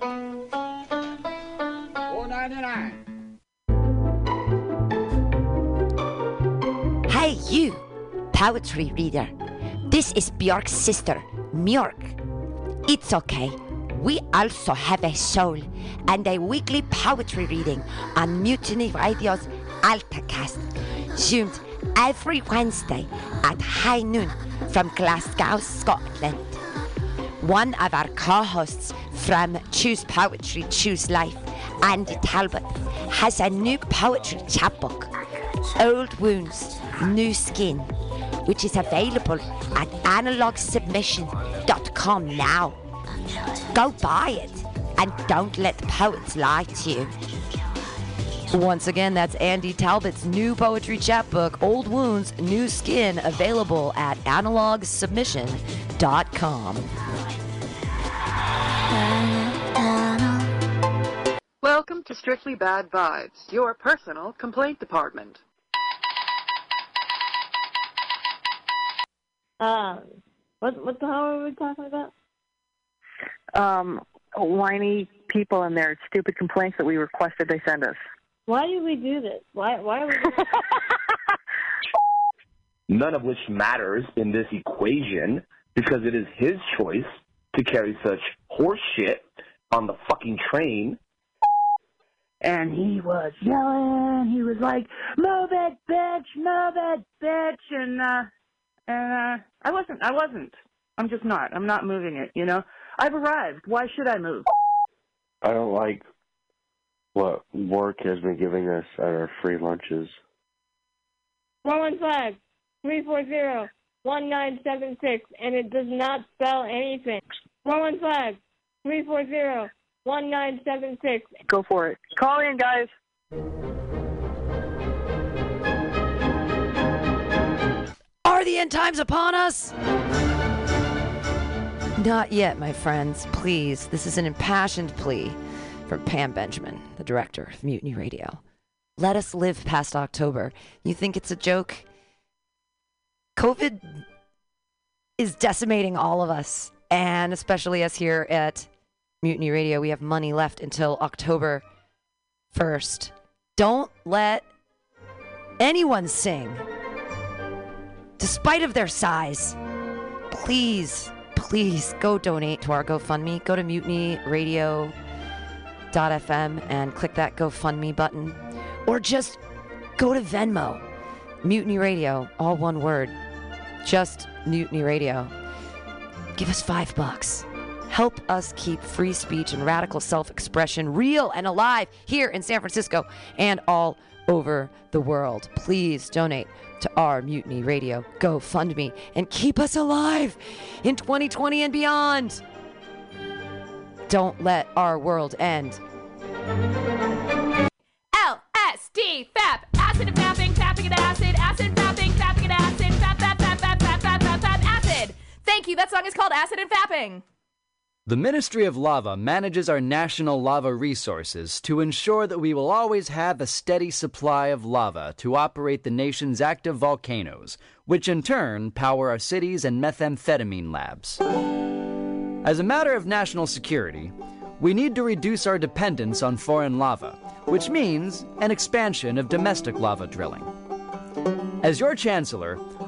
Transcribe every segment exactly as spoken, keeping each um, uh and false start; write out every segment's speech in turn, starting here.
four ninety-nine. Hey you, poetry reader. This is Bjork's sister, Mjork. It's okay. We also have a soul and a weekly poetry reading on Mutiny Radio's AltaCast, zoomed every Wednesday at high noon from Glasgow, Scotland. One of our co-hosts from Choose Poetry, Choose Life, Andy Talbot, has a new poetry chapbook, Old Wounds, New Skin, which is available at analog submission dot com now. Go buy it and don't let the poets lie to you. Once again, that's Andy Talbot's new poetry chapbook, Old Wounds, New Skin, available at analog submission dot com. Welcome to Strictly Bad Vibes, your personal complaint department. Um, what, what the hell are we talking about? Um, whiny people and their stupid complaints that we requested they send us. Why do we do this? Why? Why are we? Doing this? None of which matters in this equation because it is his choice to carry such horse shit on the fucking train. And he was yelling. He was like, "Move it, bitch! Move it, bitch!" And uh, and uh, I wasn't. I wasn't. I'm just not. I'm not moving it. You know. I've arrived. Why should I move? I don't like what work has been giving us at our free lunches. one one five, three four zero, one nine seven six, and it does not spell anything. one one five, three four zero, one nine seven six. Go for it. Call in, guys. Are the end times upon us? Not yet, my friends. Please, this is an impassioned plea from Pam Benjamin, the director of Mutiny Radio. Let us live past October. You think it's a joke? COVID is decimating all of us, and especially us here at Mutiny Radio. We have money left until October first. Don't let anyone sing, despite of their size. Please, please go donate to our GoFundMe. Go to Mutiny Radio F M and click that GoFundMe button, or just go to Venmo, Mutiny Radio, all one word, just Mutiny Radio. Give us five bucks. Help us keep free speech and radical self-expression real and alive here in San Francisco and all over the world. Please donate to our Mutiny Radio GoFundMe and keep us alive in twenty twenty and beyond. Don't let our world end. L S D, F A P, acid and fapping, fapping and acid, acid, fapping, fapping and acid, fap, fap, fap, fap, fap, fap, fap, fap, acid. Thank you. That song is called Acid and Fapping. The Ministry of Lava manages our national lava resources to ensure that we will always have a steady supply of lava to operate the nation's active volcanoes, which in turn power our cities and methamphetamine labs. As a matter of national security, we need to reduce our dependence on foreign lava, which means an expansion of domestic lava drilling. As your chancellor,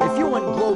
If you want global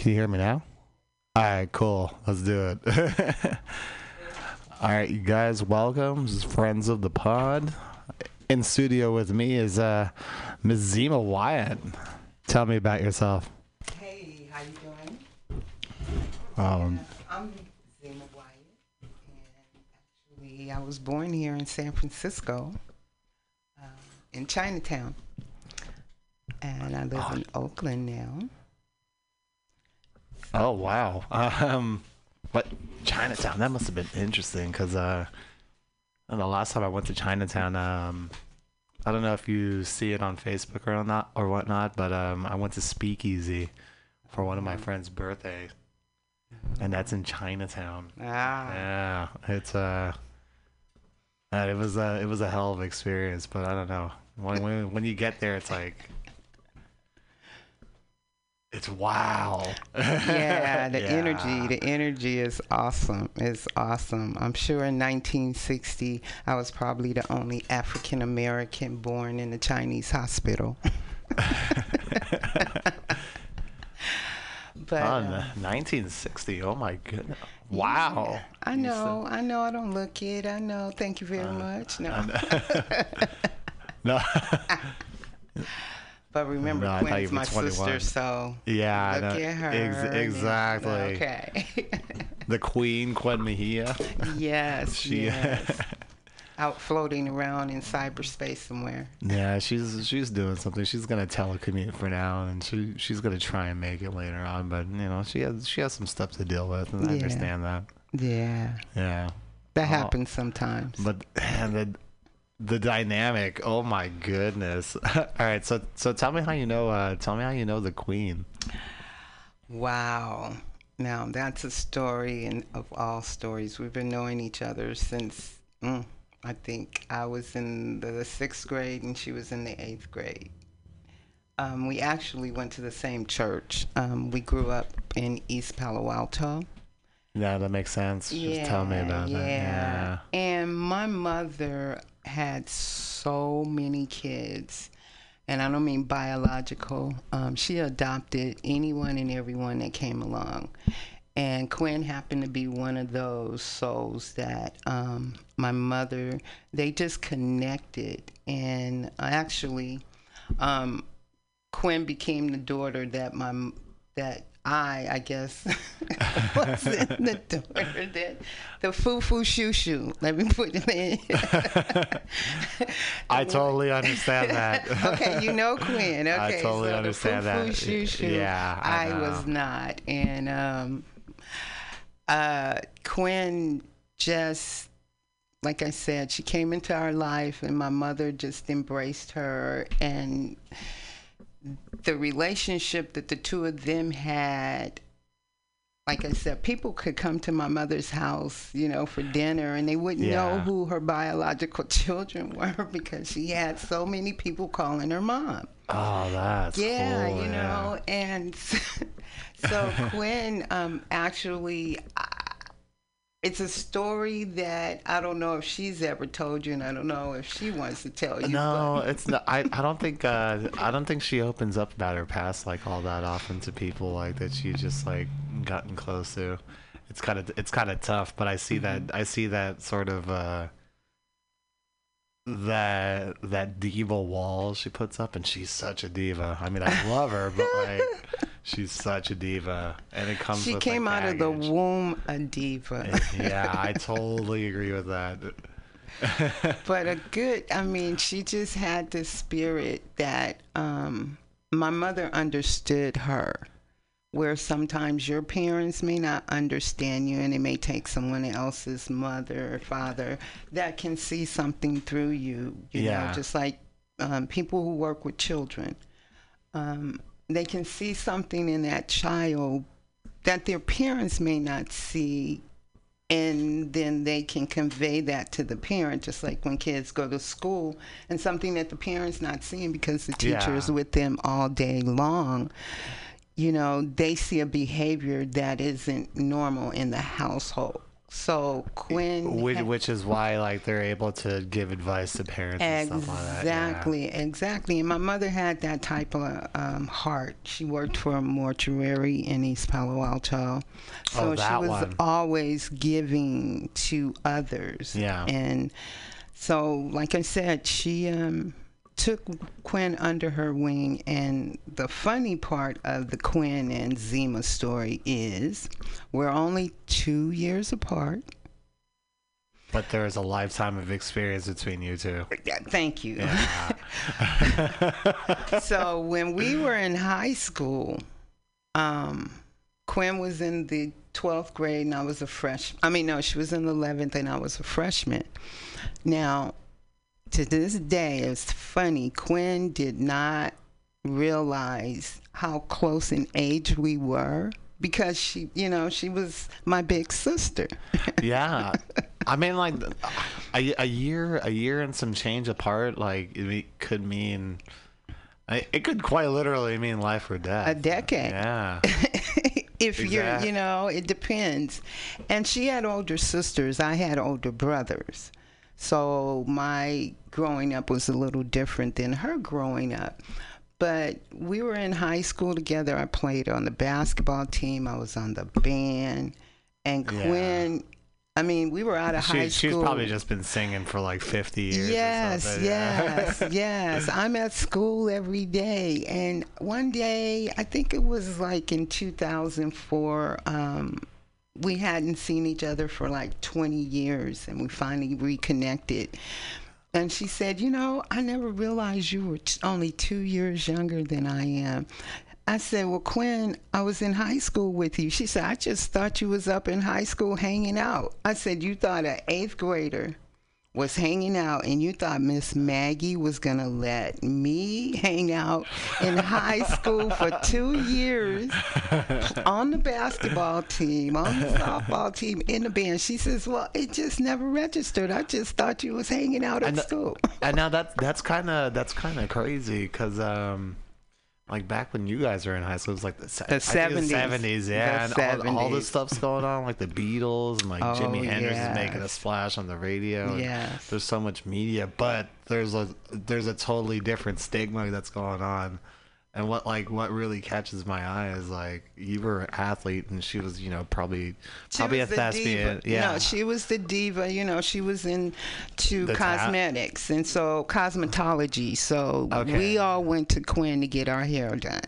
Can you hear me now? All right, cool. Let's do it. All right, you guys, welcome. This is Friends of the Pod. In studio with me is uh, Miz Zima Wyatt. Tell me about yourself. Hey, how you doing? Um, uh, I'm Zima Wyatt, and actually I was born here in San Francisco, uh, in Chinatown, and I live oh. in Oakland now. Oh wow! Um, what Chinatown? That must have been interesting because uh, the last time I went to Chinatown, um, I don't know if you see it on Facebook or not or whatnot, but um, I went to Speakeasy for one of my friend's birthday, and that's in Chinatown. Ah, yeah, it's uh, it was uh, it was a hell of an experience, but I don't know when when, when you get there, it's like. It's wow. Yeah, the yeah. energy, the energy is awesome. It's awesome. I'm sure in nineteen sixty, I was probably the only African American born in a Chinese hospital. But, oh, uh, nineteen sixty, oh my goodness. Wow. Yeah, I know, I know I don't look it. I know. Thank you very uh, much. No. No. But remember, no, Quinn's my twenty-one. Sister, so yeah, look I know. at her. Ex- exactly. Okay. The Queen, Quinn Mejia. Yes, she, yes. Out floating around in cyberspace somewhere. Yeah, she's she's doing something. She's gonna telecommute for now, and she she's gonna try and make it later on. But you know, she has she has some stuff to deal with, and yeah. I understand that. Yeah. Yeah. That oh. happens sometimes. But and the. The dynamic, oh my goodness! All right, so so tell me how you know. Uh, tell me how you know the Queen. Wow, now that's a story, and of all stories, we've been knowing each other since mm, I think I was in the sixth grade and she was in the eighth grade. Um, we actually went to the same church. Um, we grew up in East Palo Alto. Yeah, that makes sense. Yeah, just tell me about yeah. that. Yeah, and my mother had so many kids, and I don't mean biological. Um, she adopted anyone and everyone that came along, and Quinn happened to be one of those souls that um, my mother, they just connected. And actually um, Quinn became the daughter that my that I, I guess, was in the daughter that the foo-foo shoo-shoo. Let me put it in. I one. totally understand that. Okay, you know Quinn. Okay, I totally so understand the foo-foo that. Shoo-shoo, yeah, I, I was not. And um, uh, Quinn just, like I said, she came into our life, and my mother just embraced her, and the relationship that the two of them had, like I said, people could come to my mother's house, you know, for dinner, and they wouldn't yeah. know who her biological children were because she had so many people calling her mom. Oh, that's yeah, cool. You yeah, you know, and so, so Quinn, um, actually, I, it's a story that I don't know if she's ever told you, and I don't know if she wants to tell you. No, it's not. I, I don't think uh, I don't think she opens up about her past like all that often to people like that. She's just like gotten close to. It's kind of it's kind of tough, but I see mm-hmm. that I see that sort of uh, that that diva wall she puts up, and she's such a diva. I mean, I love her, but like. She's such a diva, and it comes. She with, came like, out baggage. Of the womb a diva. Yeah, I totally agree with that. But a good, I mean, she just had this spirit that um, my mother understood her, where sometimes your parents may not understand you, and it may take someone else's mother or father that can see something through you. You yeah. know, just like um, people who work with children, um, they can see something in that child that their parents may not see, and then they can convey that to the parent, just like when kids go to school and something that the parent's not seeing because the teacher is yeah. with them all day long. You know, they see a behavior that isn't normal in the household. So Quinn, which, which is why, like, they're able to give advice to parents exactly, and stuff like that. Exactly, yeah. exactly. And my mother had that type of um, heart. She worked for a mortuary in East Palo Alto, so oh, she was one. always giving to others. Yeah. And so, like I said, she um, took Quinn under her wing. And the funny part of the Quinn and Zima story is we're only two years apart, but there is a lifetime of experience between you two. Thank you. Yeah. So when we were in high school, um, Quinn was in the twelfth grade and I was a freshman. I mean, no, she was in the eleventh and I was a freshman. Now, to this day, it's funny, Quinn did not realize how close in age we were because she, you know, she was my big sister. Yeah. I mean, like, a, a year, a year and some change apart, like, it could mean, it could quite literally mean life or death. A decade. Yeah. If exactly. you're, you know, it depends. And she had older sisters. I had older brothers. So my growing up was a little different than her growing up. But we were in high school together. I played on the basketball team. I was on the band. And Quinn, yeah. I mean, we were out of she, high school. She's probably just been singing for like fifty years. Yes, or something. yes, yeah. yes. I'm at school every day. And one day, I think it was like in two thousand four, um, we hadn't seen each other for like twenty years, and we finally reconnected. And she said, you know, I never realized you were t- only two years younger than I am. I said, well, Quinn, I was in high school with you. She said, I just thought you was up in high school hanging out. I said, you thought an eighth grader was hanging out, and you thought Miss Maggie was going to let me hang out in high school for two years on the basketball team, on the softball team, in the band. She says, well, it just never registered. I just thought you was hanging out at and school. Th- and now that, that's kind of that's kind of crazy because, um, like, back when you guys were in high school, it was like the, the seventies. The seventies, yeah. The and all, all this stuff's going on, like the Beatles and like oh, Jimi Hendrix yes. is making a splash on the radio. Yeah. There's so much media, but there's a there's a totally different stigma that's going on. And what like what really catches my eye is like you were an athlete and she was, you know, probably she probably a the thespian. Diva. Yeah. No, she was the diva, you know, she was into the cosmetics ta- and so cosmetology. So okay. we all went to Quinn to get our hair done.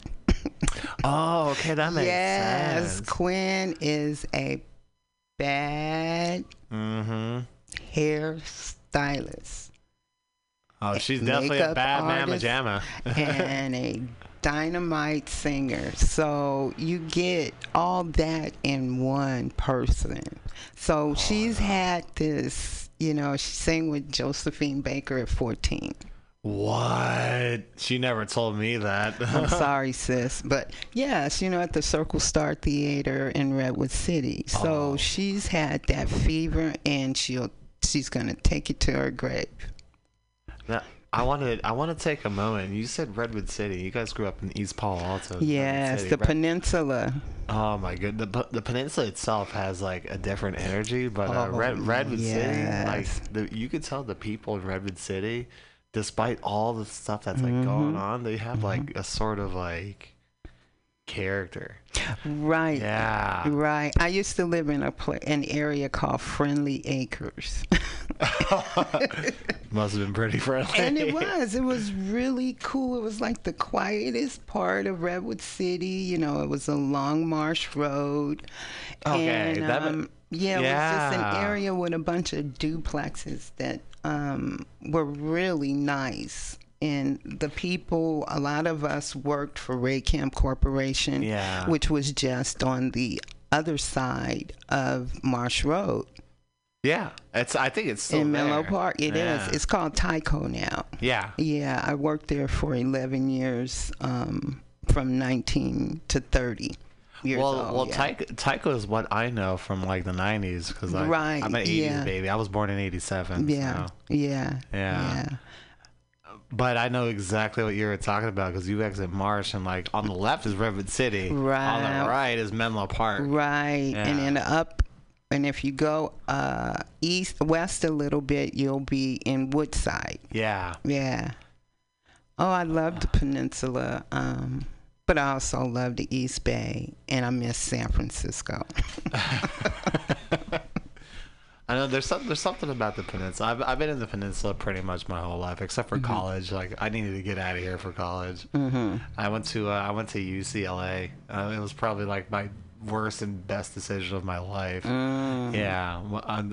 Oh, okay, that makes yes, sense. Yes, Quinn is a bad mm-hmm. hairstylist. Oh, she's definitely a bad mamma jamma. And a dynamite singer. So you get all that in one person. So oh, she's no. had this, you know, she sang with Josephine Baker at fourteen. What? She never told me that. I'm sorry, sis. But yes, you know, at the Circle Star Theater in Redwood City. So oh. she's had that fever and she'll she's gonna take it to her grave. Now, I wanted. I want to take a moment. You said Redwood City. You guys grew up in East Palo Alto. Yes, the Red- peninsula. Oh my good. The the peninsula itself has like a different energy, but uh, oh, Red, Redwood yes. City, like the, you could tell the people in Redwood City, despite all the stuff that's like mm-hmm. going on, they have mm-hmm. like a sort of like character. Right. Yeah. Right. I used to live in a pl- an area called Friendly Acres. Must have been pretty friendly. And it was. It was really cool. It was like the quietest part of Redwood City. You know, it was a long marsh road. Okay. And, that um, be- yeah, yeah, it was just an area with a bunch of duplexes that um, were really nice. And the people, a lot of us worked for Raycam Corporation, yeah. which was just on the other side of Marsh Road. Yeah, it's. I think it's still in there. Menlo Park. It yeah. is. It's called Tyco now. Yeah. Yeah, I worked there for eleven years, um, from nineteen to thirty years well, old. Well, yeah. Tyco, Tyco is what I know from like the nineties because I right. I'm an eighties yeah. baby. I was born in eighty-seven. Yeah. So. Yeah. Yeah. Yeah. But I know exactly what you were talking about because you exit Marsh and like on the left is Redwood City. Right. On the right is Menlo Park. Right. Yeah. And then up. And if you go uh, east, west a little bit, you'll be in Woodside. Yeah. Yeah. Oh, I loved the peninsula, um, but I also loved the East Bay, and I miss San Francisco. I know there's some, there's something about the peninsula. I've I've been in the peninsula pretty much my whole life, except for mm-hmm. college. Like I needed to get out of here for college. Mm-hmm. I went to uh, I went to U C L A. Uh, it was probably like my worst and best decision of my life. Mm. Yeah,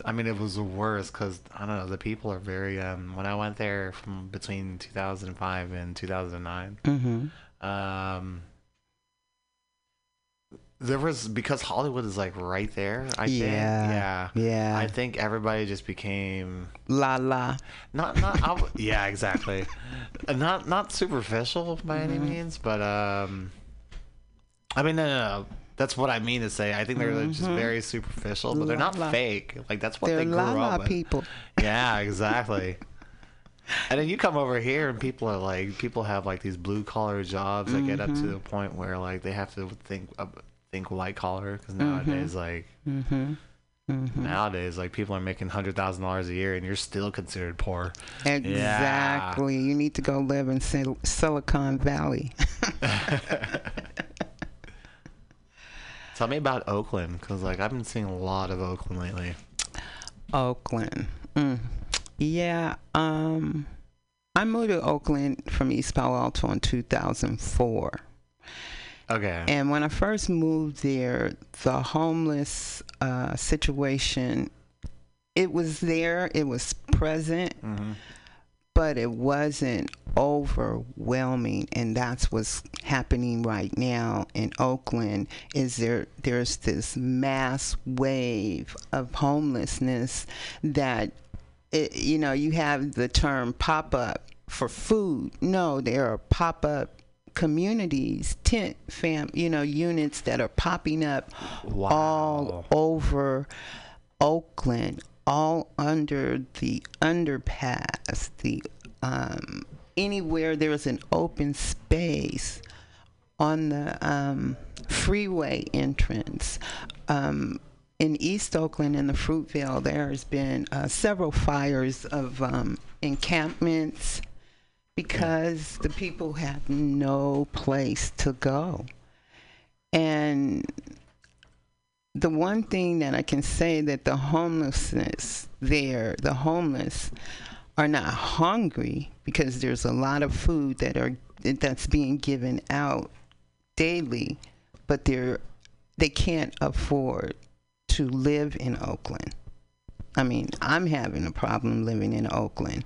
I mean it was the worst because I don't know, the people are very um when I went there from between two thousand five and two thousand nine, mm-hmm. um there was, because Hollywood is like right there, I think. Yeah. Yeah. Yeah. I think everybody just became la la. Not not I, yeah, exactly. not not superficial by mm-hmm. any means, but um I mean no no, no. That's what I mean to say. I think they're mm-hmm. just very superficial, but they're la, not la. fake. Like, that's what they're they grew la, up la with. People. Yeah, exactly. And then you come over here and people are like, people have like these blue collar jobs that mm-hmm. get up to the point where like they have to think uh, think white collar because nowadays mm-hmm. like mm-hmm. Mm-hmm. nowadays like people are making one hundred thousand dollars a year and you're still considered poor. Exactly. Yeah. You need to go live in Sil- Silicon Valley. Tell me about Oakland, because like I've been seeing a lot of Oakland lately. Oakland, mm. yeah. Um, I moved to Oakland from East Palo Alto in two thousand four. Okay. And when I first moved there, the homeless uh, situation, it was there, it was present, mm-hmm. but it wasn't overwhelming, and that's what's happening right now in Oakland. Is there there's this mass wave of homelessness that it, you know, you have the term pop-up for food. No, there are pop-up communities, tent fam, you know, units that are popping up wow. all over Oakland, all under the underpass, the um anywhere there is an open space on the um, freeway entrance. Um, in East Oakland, in the Fruitvale, there has been uh, several fires of um, encampments because the people have no place to go. And the one thing that I can say that the homelessness there, the homeless, are not hungry because there's a lot of food that are that's being given out daily, but they're they can't afford to live in Oakland. I mean, I'm having a problem living in Oakland.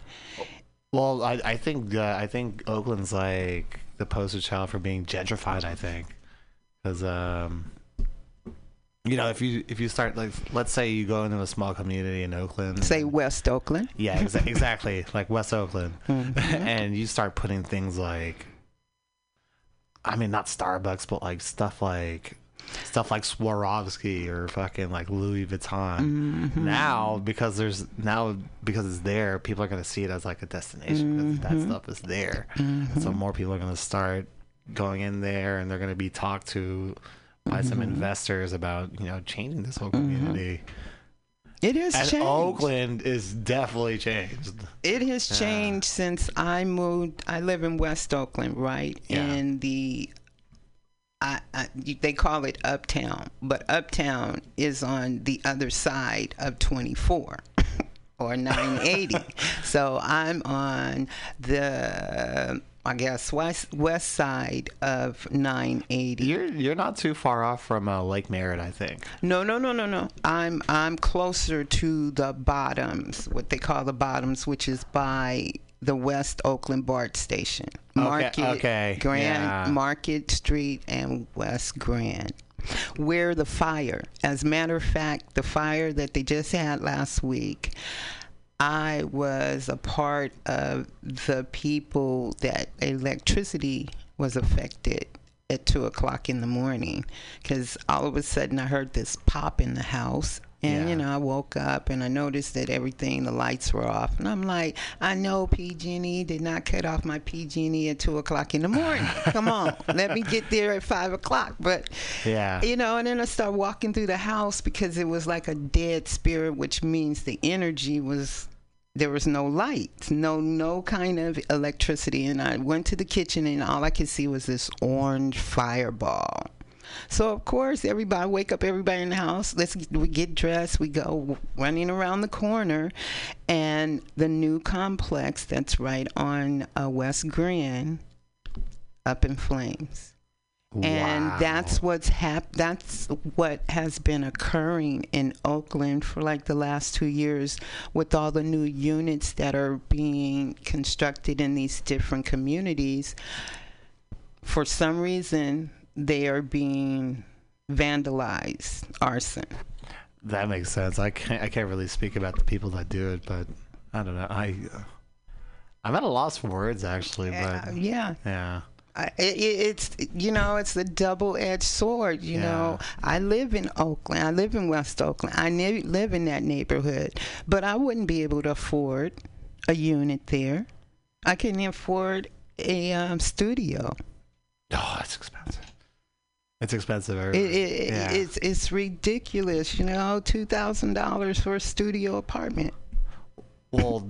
Well, I I think uh, I think Oakland's like the poster child for being gentrified. I think because um. You know, if you if you start, like, let's say you go into a small community in Oakland. Say West Oakland. Yeah, exa- exactly. Like West Oakland. Mm-hmm. And you start putting things like, I mean, not Starbucks, but like stuff like, stuff like Swarovski or fucking like Louis Vuitton. Mm-hmm. Now, because there's, now because it's there, people are going to see it as like a destination because mm-hmm. that stuff is there. Mm-hmm. So more people are going to start going in there and they're going to be talked to by mm-hmm. some investors about, you know, changing this whole community. It is and changed. Oakland is definitely changed. It has yeah. changed since I moved. I live in West Oakland, right? Yeah. And the, I, I, they call it Uptown, but Uptown is on the other side of twenty-four or nine eighty. So I'm on the, I guess, west west side of nine eighty. You're you're not too far off from uh, Lake Merritt, I think. No, no, no, no, no. I'm I'm closer to the Bottoms, what they call the Bottoms, which is by the West Oakland BART station. Market, okay, okay. Grand, yeah. Market Street and West Grand. Where the fire, as a matter of fact, the fire that they just had last week, I was a part of the people that electricity was affected at two o'clock in the morning, because all of a sudden I heard this pop in the house. And, yeah. you know, I woke up and I noticed that everything, the lights were off. And I'm like, I know P G and E did not cut off my P G and E at two o'clock in the morning. Come on, let me get there at five o'clock. But, yeah. you know, and then I started walking through the house because it was like a dead spirit, which means the energy was, there was no light, no, no kind of electricity. And I went to the kitchen and all I could see was this orange fireball. So, of course, everybody, wake up everybody in the house. Let's we get dressed. We go running around the corner. And the new complex that's right on uh, West Grand, up in flames. Wow. And that's what's hap- That's what has been occurring in Oakland for like the last two years with all the new units that are being constructed in these different communities. For some reason, they are being vandalized, arson. That makes sense. I can't. I can't really speak about the people that do it, but I don't know. I, I'm at a loss for words, actually. Yeah, but yeah, yeah. I, it, it's you know, it's the double-edged sword. You yeah. know, I live in Oakland. I live in West Oakland. I ne- live in that neighborhood, but I wouldn't be able to afford a unit there. I couldn't afford a um, studio. Oh, that's expensive. It's expensive. It, it, yeah. It's it's ridiculous, you know, two thousand dollars for a studio apartment. Well,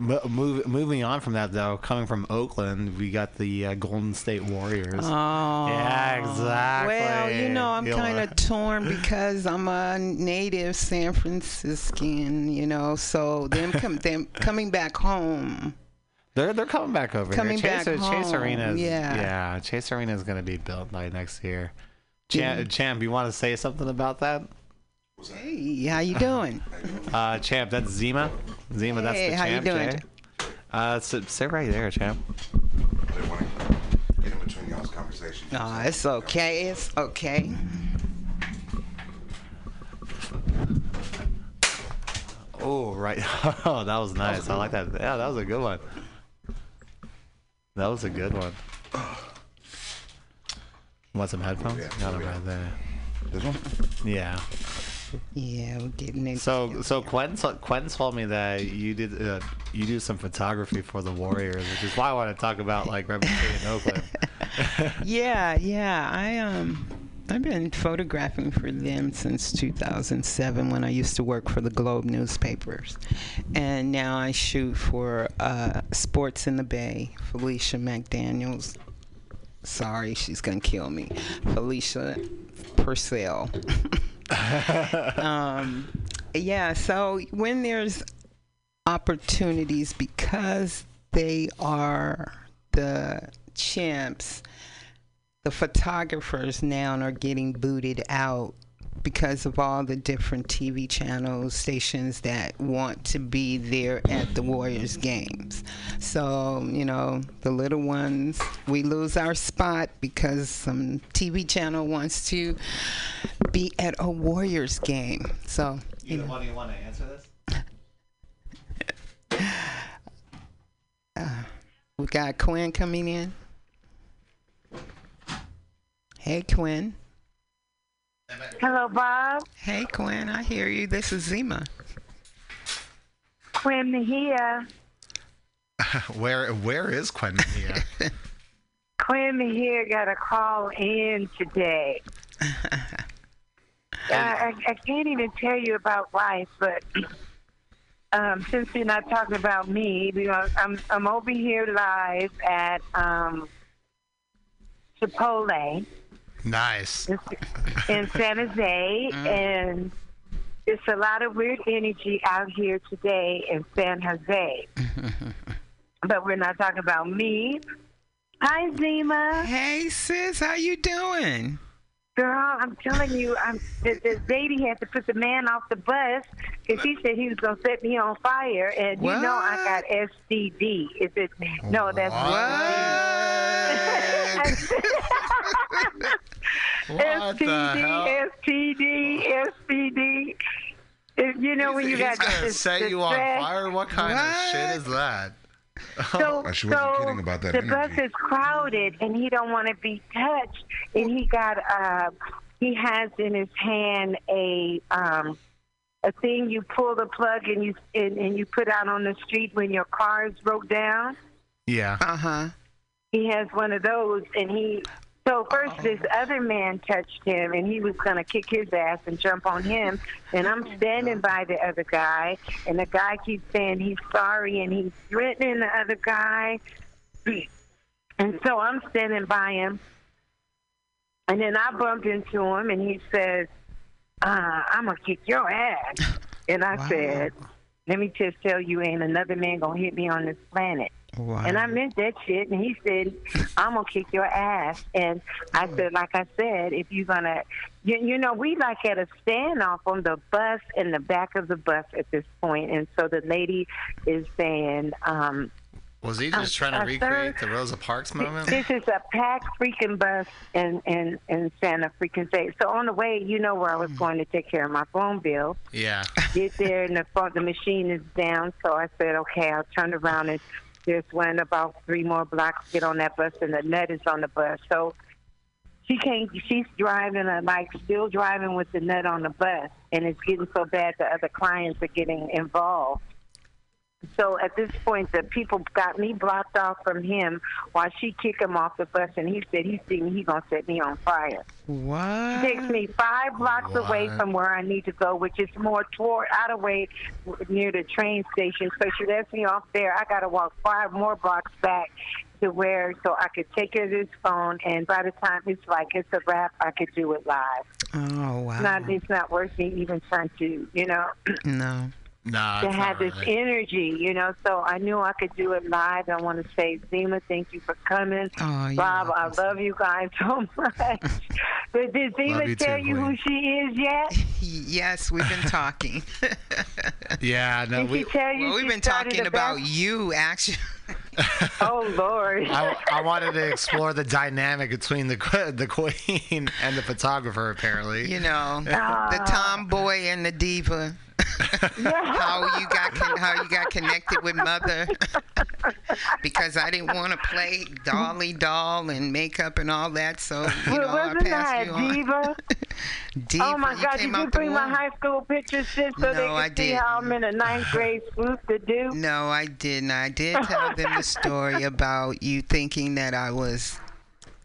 m- move, moving on from that though, coming from Oakland, we got the uh, Golden State Warriors. Oh, yeah, exactly. Well, you know, I'm kind of torn because I'm a native San Franciscan, you know, so them com- them coming back home. They're they're coming back over coming here. Chase, back home. Chase Arena, yeah, yeah. Chase Arena is going to be built by next year. Champ, yeah. Champ, you want to say something about that? Hey, how you doing? uh, Champ, that's Zima. Zima, that's hey, the how Champ. How you doing? Jay. Uh, sit, sit right there, Champ. They want to get in between y'all's conversation. Oh, it's okay. It's okay. Oh, right. Oh, that was nice. That was I like that. Yeah, that was a good one. That was a good one. Want some headphones? Yeah, got them yeah. right there. This one? Yeah. Yeah, we're getting it. So, so Quentin, Quentin told me that you did uh, you do some photography for the Warriors, which is why I want to talk about like representing in Oakland. yeah, yeah. I um, I've been photographing for them since two thousand seven when I used to work for the Globe newspapers. And now I shoot for uh, Sports in the Bay, Felicia McDaniels. Sorry, she's going to kill me. Felicia Purcell. um, yeah, so when there's opportunities, because they are the champs, the photographers now are getting booted out because of all the different T V channels, stations that want to be there at the Warriors games. So, you know, the little ones, we lose our spot because some T V channel wants to be at a Warriors game. So, you know. Do you want to answer this? uh, we got Quinn coming in. Hey, Quinn. Hello, Bob. Hey, Quinn. I hear you. This is Zima. Quinn Mejia. Where Where is Quinn Mejia? Quinn Mejia got a call in today. uh, I, I can't even tell you about life, but um, since you're not talking about me, because I'm I'm over here live at um, Chipotle. Nice. In San Jose, mm. and it's a lot of weird energy out here today in San Jose. But we're not talking about me. Hi, Zima. Hey, sis. How you doing? Girl, I'm telling you, I'm, this, this lady had to put the man off the bus because he said he was going to set me on fire. And what? You know I got S T D. Is it? No, that's what? What? S P D, S P D, S P D. You know when you got to set you on fire? What kind of shit is that? So, she wasn't kidding about that. The bus is crowded, and he don't want to be touched. And he got uh, he has in his hand a um, a thing you pull the plug and you and, and you put out on the street when your car is broke down. Yeah. Uh huh. He has one of those, and he. So first, this other man touched him, and he was going to kick his ass and jump on him. And I'm standing by the other guy, and the guy keeps saying he's sorry, and he's threatening the other guy. And so I'm standing by him, and then I bumped into him, and he says, uh, I'm going to kick your ass. And I wow. said, let me just tell you, ain't another man going to hit me on this planet. Wow. And I meant that shit, and he said, I'm going to kick your ass. And I said, like I said, if you're going to, you, you know, we like at a standoff on the bus, in the back of the bus at this point. And so the lady is saying, um, was he just uh, trying to uh, recreate sir, the Rosa Parks moment? This is a packed freaking bus in, in, in Santa freaking Fe. So on the way, you know where I was going to take care of my phone bill. Yeah. Get there, and the, phone, the machine is down. So I said, okay, I'll turn around and there's one about three more blocks, get on that bus, and the nut is on the bus. So she can't, she's driving, a, like still driving with the nut on the bus, and it's getting so bad the other clients are getting involved. So at this point, the people got me blocked off from him while she kicked him off the bus, and he said he's thinking he's going to set me on fire. What? She takes me five blocks what? away from where I need to go, which is more toward, out of way near the train station. So she lets me off there. I got to walk five more blocks back to where, so I could take her this phone, and by the time it's like it's a wrap, I could do it live. Oh, wow. It's not, it's not worth me even trying to, you know. No. Nah, to have this right. energy, you know, so I knew I could do it live. I want to say, Zima, thank you for coming. Oh, yeah, Bob, I love you guys so much. But did Zima tell too, you Queen. who she is yet? Yes, we've been talking. yeah, no, did we, tell you well, we've been talking about you, actually. Oh, Lord. I, I wanted to explore the dynamic between the the queen and the photographer, apparently. You know, uh, the tomboy and the diva. how you got con- how you got connected with mother because I didn't want to play dolly doll and makeup and all that, so you well, know I passed you on. Diva? Diva. Oh my you God! Did you bring my high school pictures just so no, they could I see didn't. how I'm in a ninth grade swoop to do? No, I didn't. I did tell them the story about you thinking that I was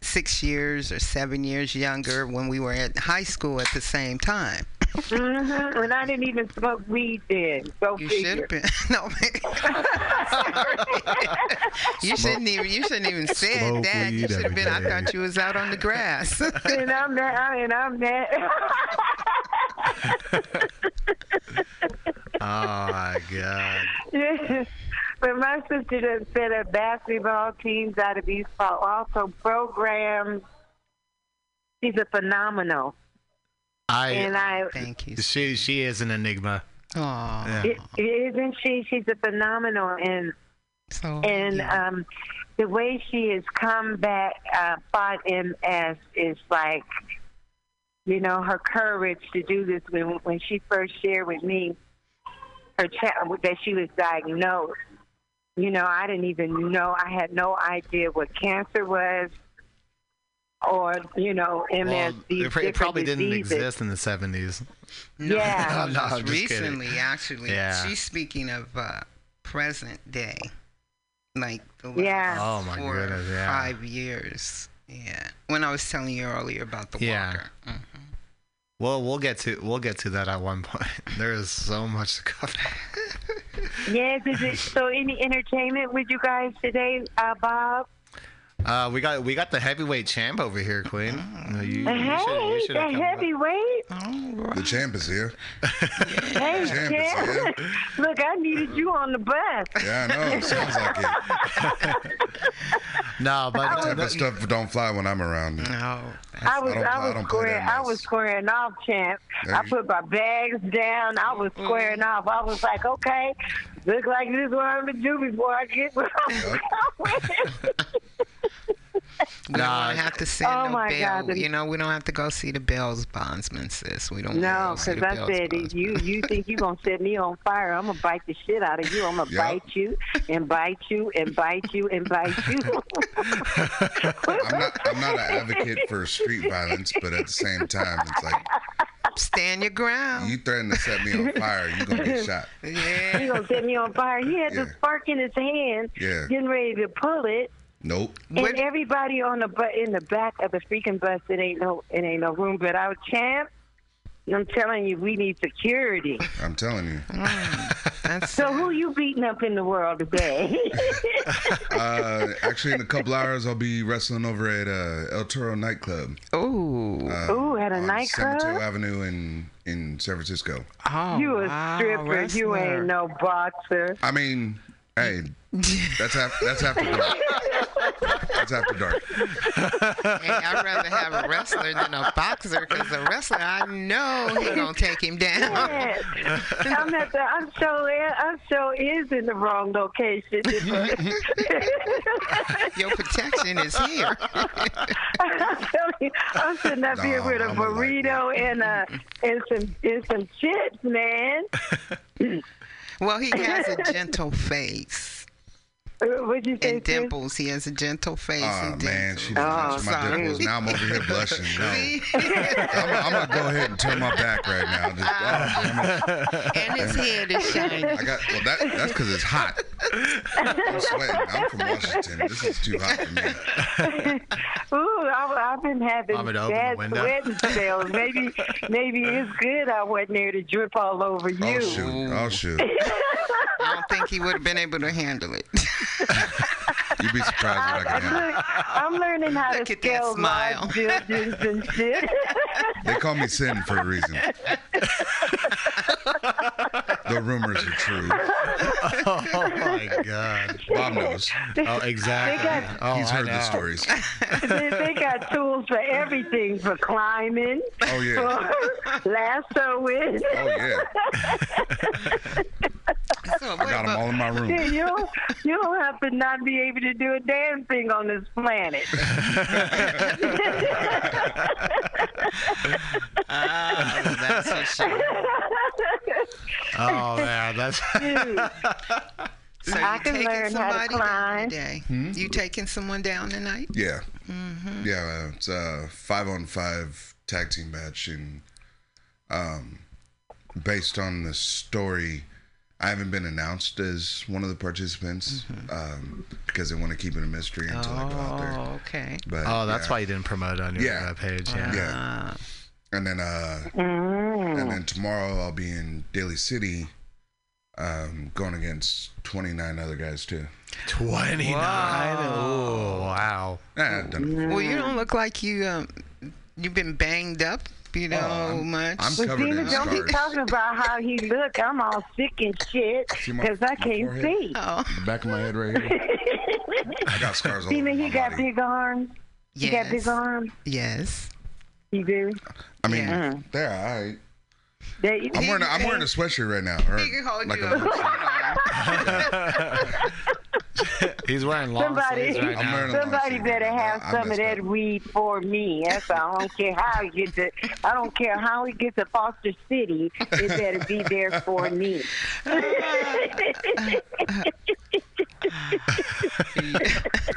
six years or seven years younger when we were at high school at the same time. Mm-hmm. And I didn't even smoke weed then. Go you figure. Should have been. No, you shouldn't even. You shouldn't even said that. You should have been. Day. I thought you was out on the grass. And I'm not. And I'm not. Oh my God. Yeah. But my sister done set up basketball teams out of East Park, also programs. She's a phenomenal. I, and I, thank you. She she is an enigma. Oh, yeah. Isn't she? She's a phenomenal, and so, and yeah. um, the way she has come back, uh, fought M S is like, you know, her courage to do this. When when she first shared with me her child that she was diagnosed, you know, I didn't even know. I had no idea what cancer was. Or, you know, M S. Well, it, it probably didn't exist in the seventies. No, yeah. no, no, just recently, kidding. actually. Yeah. She's speaking of uh, present day, like the last yeah. oh, my four goodness, yeah. five years. Yeah. When I was telling you earlier about the yeah. walker. Mm-hmm. Well, we'll get to we'll get to that at one point. There is so much to cover. Yes. Is it, so, any entertainment with you guys today, uh, Bob? Uh, we got we got the heavyweight champ over here, Queen. You, you hey, should, you should the heavyweight. Oh, right. The champ is here. Hey, champ. champ. Is here. Look, I needed you on the bus. Yeah, I know. Sounds like it. No, but that type of stuff don't fly when I'm around. No, I was I, I was I squaring I was squaring off, champ. There I you. put my bags down. I was squaring mm-hmm. off. I was like, okay, look like this is what I'm gonna do before I get. Yep. We God. don't want to have to send oh no my bail. God. You know, we don't have to go see the bail's bondsman, sis. We don't. No, because I said bondsman. you you think you're gonna set me on fire? I'm gonna bite the shit out of you. I'm gonna yep. bite you and bite you and bite you and bite you. I'm not. I'm not an advocate for street violence, but at the same time, it's like. Stand your ground. You threatened to set me on fire, you're going to get shot. Yeah. You're going to set me on fire. He had yeah. the spark in his hand, yeah. getting ready to pull it. Nope. And what? Everybody on the bu- in the back of the freaking bus, it ain't no it ain't no room but our champ. I'm telling you, we need security. I'm telling you. Mm, that's so sad. Who you beating up in the world today? uh, actually, in a couple hours, I'll be wrestling over at uh, El Toro nightclub. Ooh, um, ooh, at a nightclub. San Mateo Avenue in in San Francisco. Oh, you a wow, stripper? Wrestler. You ain't no boxer. I mean, hey, that's half, that's after dark. That's after dark. Hey, I'd rather have a wrestler than a boxer because a wrestler, I know he's gonna take him down. Yes. I'm at the. I'm so. I'm so is in the wrong location. Your protection is here. I'm, you, I'm sitting up no, here with I'm a burrito like and a and some and some chips, man. Well, he has a gentle face. What'd you say? And dimples. He has a gentle face. Oh, man. She touched oh, my dimples. Now I'm over here blushing. No. I'm, I'm going to go ahead and turn my back right now. Just, oh, gonna... And his head is shiny. I got, well, that, that's because it's hot. I'm sweating. I'm from Washington. This is too hot for me. Ooh, I, I've been having bad sweating spells. Maybe, maybe it's good I wasn't there to drip all over you. Oh, shoot. Oh, shoot. I don't think he would have been able to handle it. You'd be surprised what I can handle. I'm learning how Look to scale my buildings and shit. They call me Sin for a reason. The rumors are true. Oh, my God. Bob knows. Oh, exactly. Got, oh, he's heard the stories. They, they got tools for everything, for climbing. Oh, yeah. For lassoing. Oh, yeah. So, I got them all in my room. Yeah, you, don't, you don't have to not be able to do a damn thing on this planet. Oh, that's for sure. Oh, man, that's... So I you can learn how to climb. Hmm? You taking someone down tonight? Yeah. Mm-hmm. Yeah, uh, it's a five-on-five tag team match, and um, based on the story... I haven't been announced as one of the participants mm-hmm. um, because they want to keep it a mystery until oh, I go out there. Oh, okay. But, oh, that's yeah. why you didn't promote it on your yeah. page. Yeah. yeah. And then, uh, mm. and then tomorrow I'll be in Daly City, um, going against twenty-nine other guys too. Twenty-nine. Oh, wow. Yeah, I've done it before. Well, you don't look like you. Um, you've been banged up. You know, oh, I'm, much. I'm well, Gina, don't stars. be talking about how he look. I'm all sick and shit because I can't forehead? see. Oh. The back of my head right here. I got scars all over my body. Gina, you got big arms? Yes. You got big arms? Yes. You do? I mean, yeah. they're all right. They, I'm, wearing a, I'm wearing a sweatshirt right now. Or he can hold like you a He's wearing long somebody, sleeves right now. Somebody better have yeah, some of that up. weed for me. That's all. I don't care how he gets it. I don't care how he gets to Foster City. It better be there for me.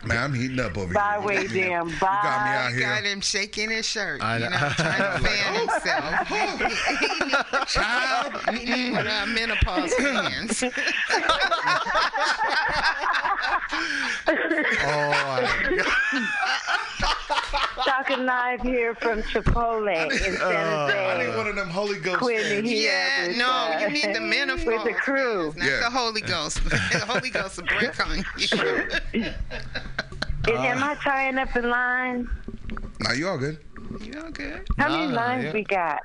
Man, I'm heating up over By here. Way, damn, you Bob. got me out here. Got him shaking his shirt. I know. You know, trying to fan himself. He, he, he, Child, he need uh, menopause fans. Oh, Talking live here from Chipotle in San Jose. Uh, I need one of them Holy Ghost fans. Yeah, no, uh, you need the menopause with the crew, fans, not yeah. the Holy Ghost. The Holy Ghost will break on you. And uh, am I tying up in line? No, you all good. You all good. How no, many lines yeah. we got?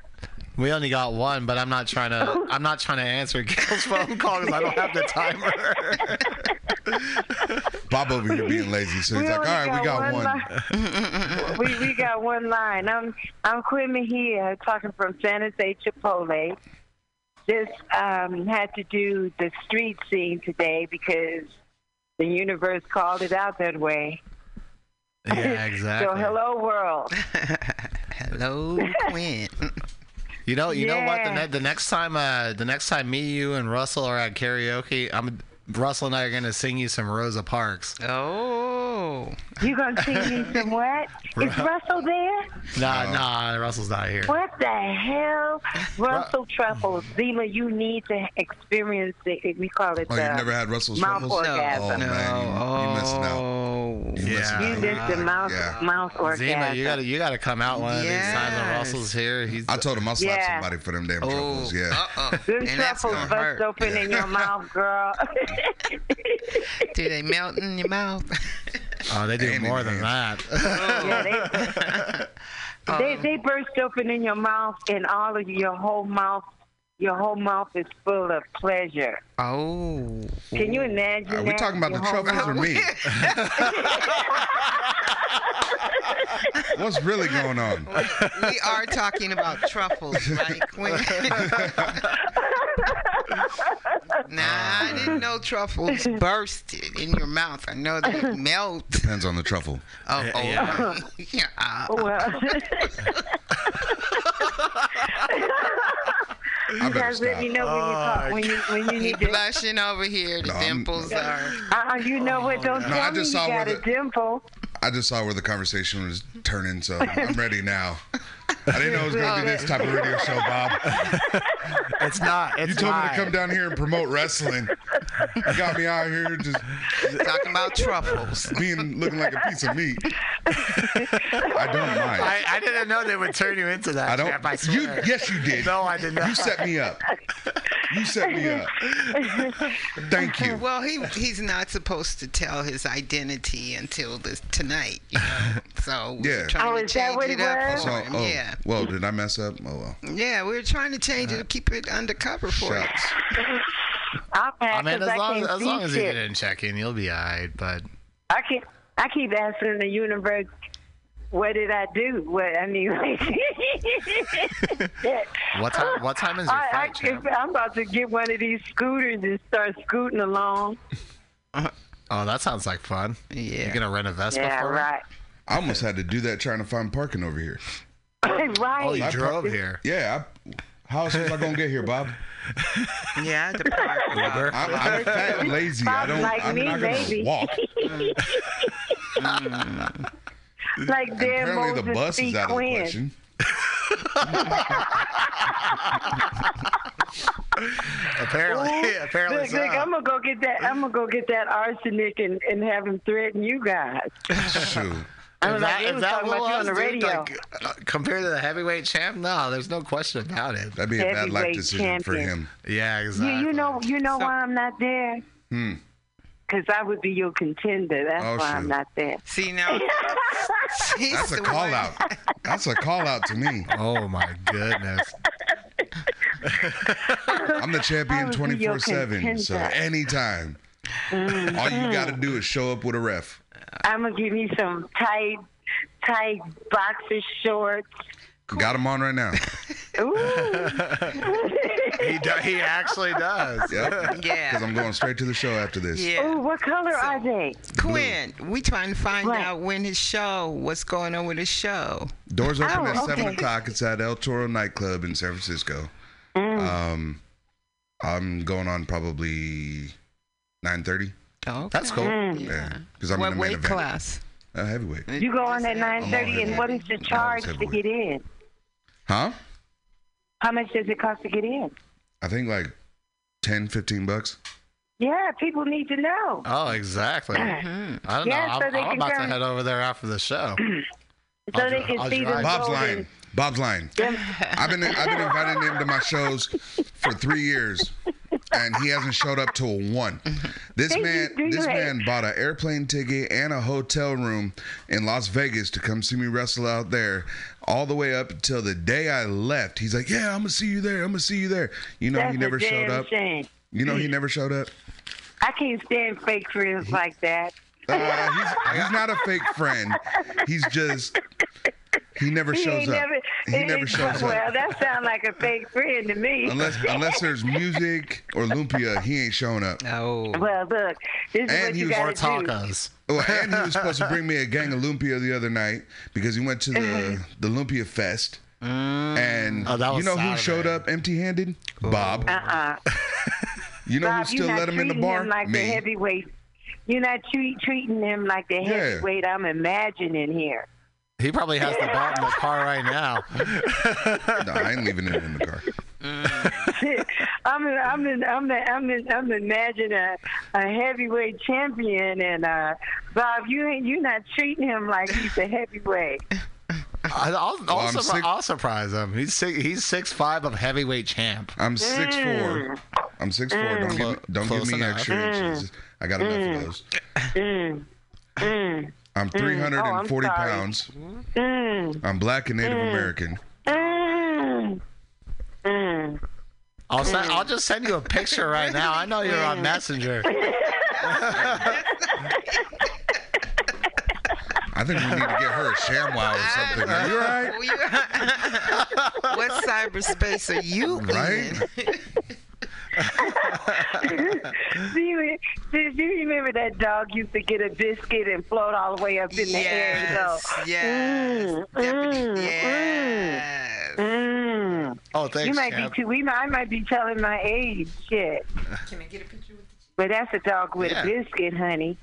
We only got one, but I'm not trying to. I'm not trying to answer Gail's phone call because I don't have the timer. Bob over here being lazy, so he's like, "All right, we got one." one. we we got one line. I'm I'm Quimmy here, talking from San Jose Chipotle. Just um, had to do the street scene today because the universe called it out that way. Yeah, exactly. So hello world. Hello Quinn. You know, you yeah. know what? The, ne- the next time, uh, the next time me, you, and Russell are at karaoke, I'm Russell and I are gonna sing you some Rosa Parks. Oh. You gonna sing me some what? Is Russell there? Nah, no. nah, Russell's not here. What the hell, Russell Truffles? Zima, you need to experience it. We call it. Oh, the you've never had Russell's Truffles? Mouth orgasm. Oh, no. man, you, you missing out. You yeah, you missed the mouth, yeah. mouth orgasm. Zima, you gotta, you gotta come out one of yes. these times when Russell's here. He's I told him I'll slap yeah. somebody for them damn oh, truffles. Yeah. Uh-uh. Them and truffles bust hurt. open yeah. in your mouth, girl. Do they melt in your mouth? Oh, they do more than that. Yeah, they, um, they they burst open in your mouth, and all of your whole mouth, your whole mouth is full of pleasure. Oh, can you imagine? Are we that? talking about your the truffles or me? What's really going on? We are talking about truffles, right, Quinn? Nah, I didn't know truffles bursted in your mouth. I know they melt. Depends on the truffle. Oh, yeah. oh, yeah. yeah. Uh, well. You guys let me know when you talk. When you when you need to. Blushing over here. The no, dimples I'm, are. Uh, you know oh, what? Don't no, tell I just me saw you got the, a dimple. I just saw where the conversation was turning, so I'm ready now. I didn't know it was going to be this type of radio show, Bob. It's not. It's you told not. me to come down here and promote wrestling. You got me out here just talking about truffles, being looking like a piece of meat. I don't mind. I, I didn't know they would turn you into that. I don't. Crap, I swear. You, yes, you did. No, I did not. You set me up. You set me up. Thank you. Well, he he's not supposed to tell his identity until this tonight. You know? So we yeah. trying oh, to is change that what it, it was? Up for so, him. Oh, yeah. Well, did I mess up? Oh well. Yeah, we were trying to change right. it, keep it undercover for us. Okay, I mean, as I long as, as, long as you didn't check in, you'll be all right. But I keep I keep asking the universe, what did I do? What I mean, like, what time? What time is your I, fight? I, champ? I'm about to get one of these scooters and start scooting along. Uh, oh, that sounds like fun. Yeah, you're gonna rent a Vespa yeah, for right. me? I almost had to do that trying to find parking over here. Right. Oh, you I drove parked, here. Yeah. I, how else was I gonna get here, Bob? Yeah, the park. Bob. I'm, I'm fat and lazy. Bob I don't. Like I'm me, not gonna baby. walk. mm. Like apparently Moses the bus is out Quinn. of the question. apparently, Ooh, apparently. Look, so. look, I'm gonna go get that. I'm gonna go get that arsenic and, and have him threaten you guys. Shoot. I was like, is that what on the radio? Like, uh, compared to the heavyweight champ? No, there's no question about it. That'd be a bad life decision champion. for him. Yeah, exactly. You, you know, you know so, why I'm not there? Hmm. Because I would be your contender. That's oh, why shoot. I'm not there. See, now. That's a call out. That's a call out to me. Oh, my goodness. I'm the champion twenty-four seven, so anytime. Mm-hmm. All you got to do is show up with a ref. I'm going to give me some tight, tight boxer shorts. Got him on right now. Ooh. He do, he actually does. Yep. Yeah. Because I'm going straight to the show after this. Yeah. Ooh, what color so, are they? Quinn, blue. We trying to find right. out when his show, what's going on with his show. Doors open oh, at okay. seven o'clock. It's at El Toro Nightclub in San Francisco. Mm. Um, I'm going on probably nine thirty. Oh, okay. That's cool. Mm. Yeah. Because I'm what in a main event. What weight class? Uh, heavyweight. You go on at nine thirty, and what is the charge to get in? Huh? How much does it cost to get in? I think like ten, fifteen bucks. Yeah, people need to know. Oh, exactly. Mm-hmm. I don't yeah, know. I'm, so they I'm can about come... to head over there after the show. So I'll they can I'll see the Bob's lying. Bob's lying. I've been I've been inviting him to my shows for three years. And he hasn't showed up till one. This man, this man bought an airplane ticket and a hotel room in Las Vegas to come see me wrestle out there, all the way up until the day I left. He's like, "Yeah, I'm gonna see you there. I'm gonna see you there." You know, That's he never showed up. Shame. You know, he never showed up. I can't stand fake friends like that. Uh, he's, he's not a fake friend. He's just. He never he shows up. Never, he never shows well, up. Well, that sounds like a fake friend to me. Unless unless there's music or lumpia, he ain't showing up. Oh. Well, look, this is and what you got to do. Tacos. Oh, and he was supposed to bring me a gang of lumpia the other night because he went to the, the lumpia fest. Mm. And oh, you know Saturday. Who showed up empty-handed? Cool. Bob. Uh-uh. You know Bob, who still let him in the bar? Him like me. The heavyweight. You're not treat, treating him like the heavyweight yeah. I'm imagining here. He probably has the bomb in the car right now. No, I ain't leaving it in the car. I'm, I'm, I'm, I'm, I'm imagining a, a heavyweight champion, and uh, Bob, you ain't, you're not treating him like he's a heavyweight. I'll, well, also, six, I'll surprise him. He's six, he's six five of heavyweight champ. I'm six mm. four. I'm six mm. four. Don't give me, don't give me extra mm. inches. I got mm. enough of those. Mm. Mm. I'm three hundred forty mm. oh, I'm pounds. Mm. I'm black and Native mm. American. Mm. Mm. I'll send, I'll just send you a picture right now. I know you're mm. on Messenger. I think we need to get her a ShamWow or something. Are you right? What cyberspace are you right? in? Do you, do you remember that dog used to get a biscuit and float all the way up in yes, the air and go? Yes. Mm, mm, yes. Mm. Oh, thanks. You might Champ. be too. We might, I might be telling my age. Shit. Can I get a picture with? The but that's a dog with yeah. a biscuit, honey.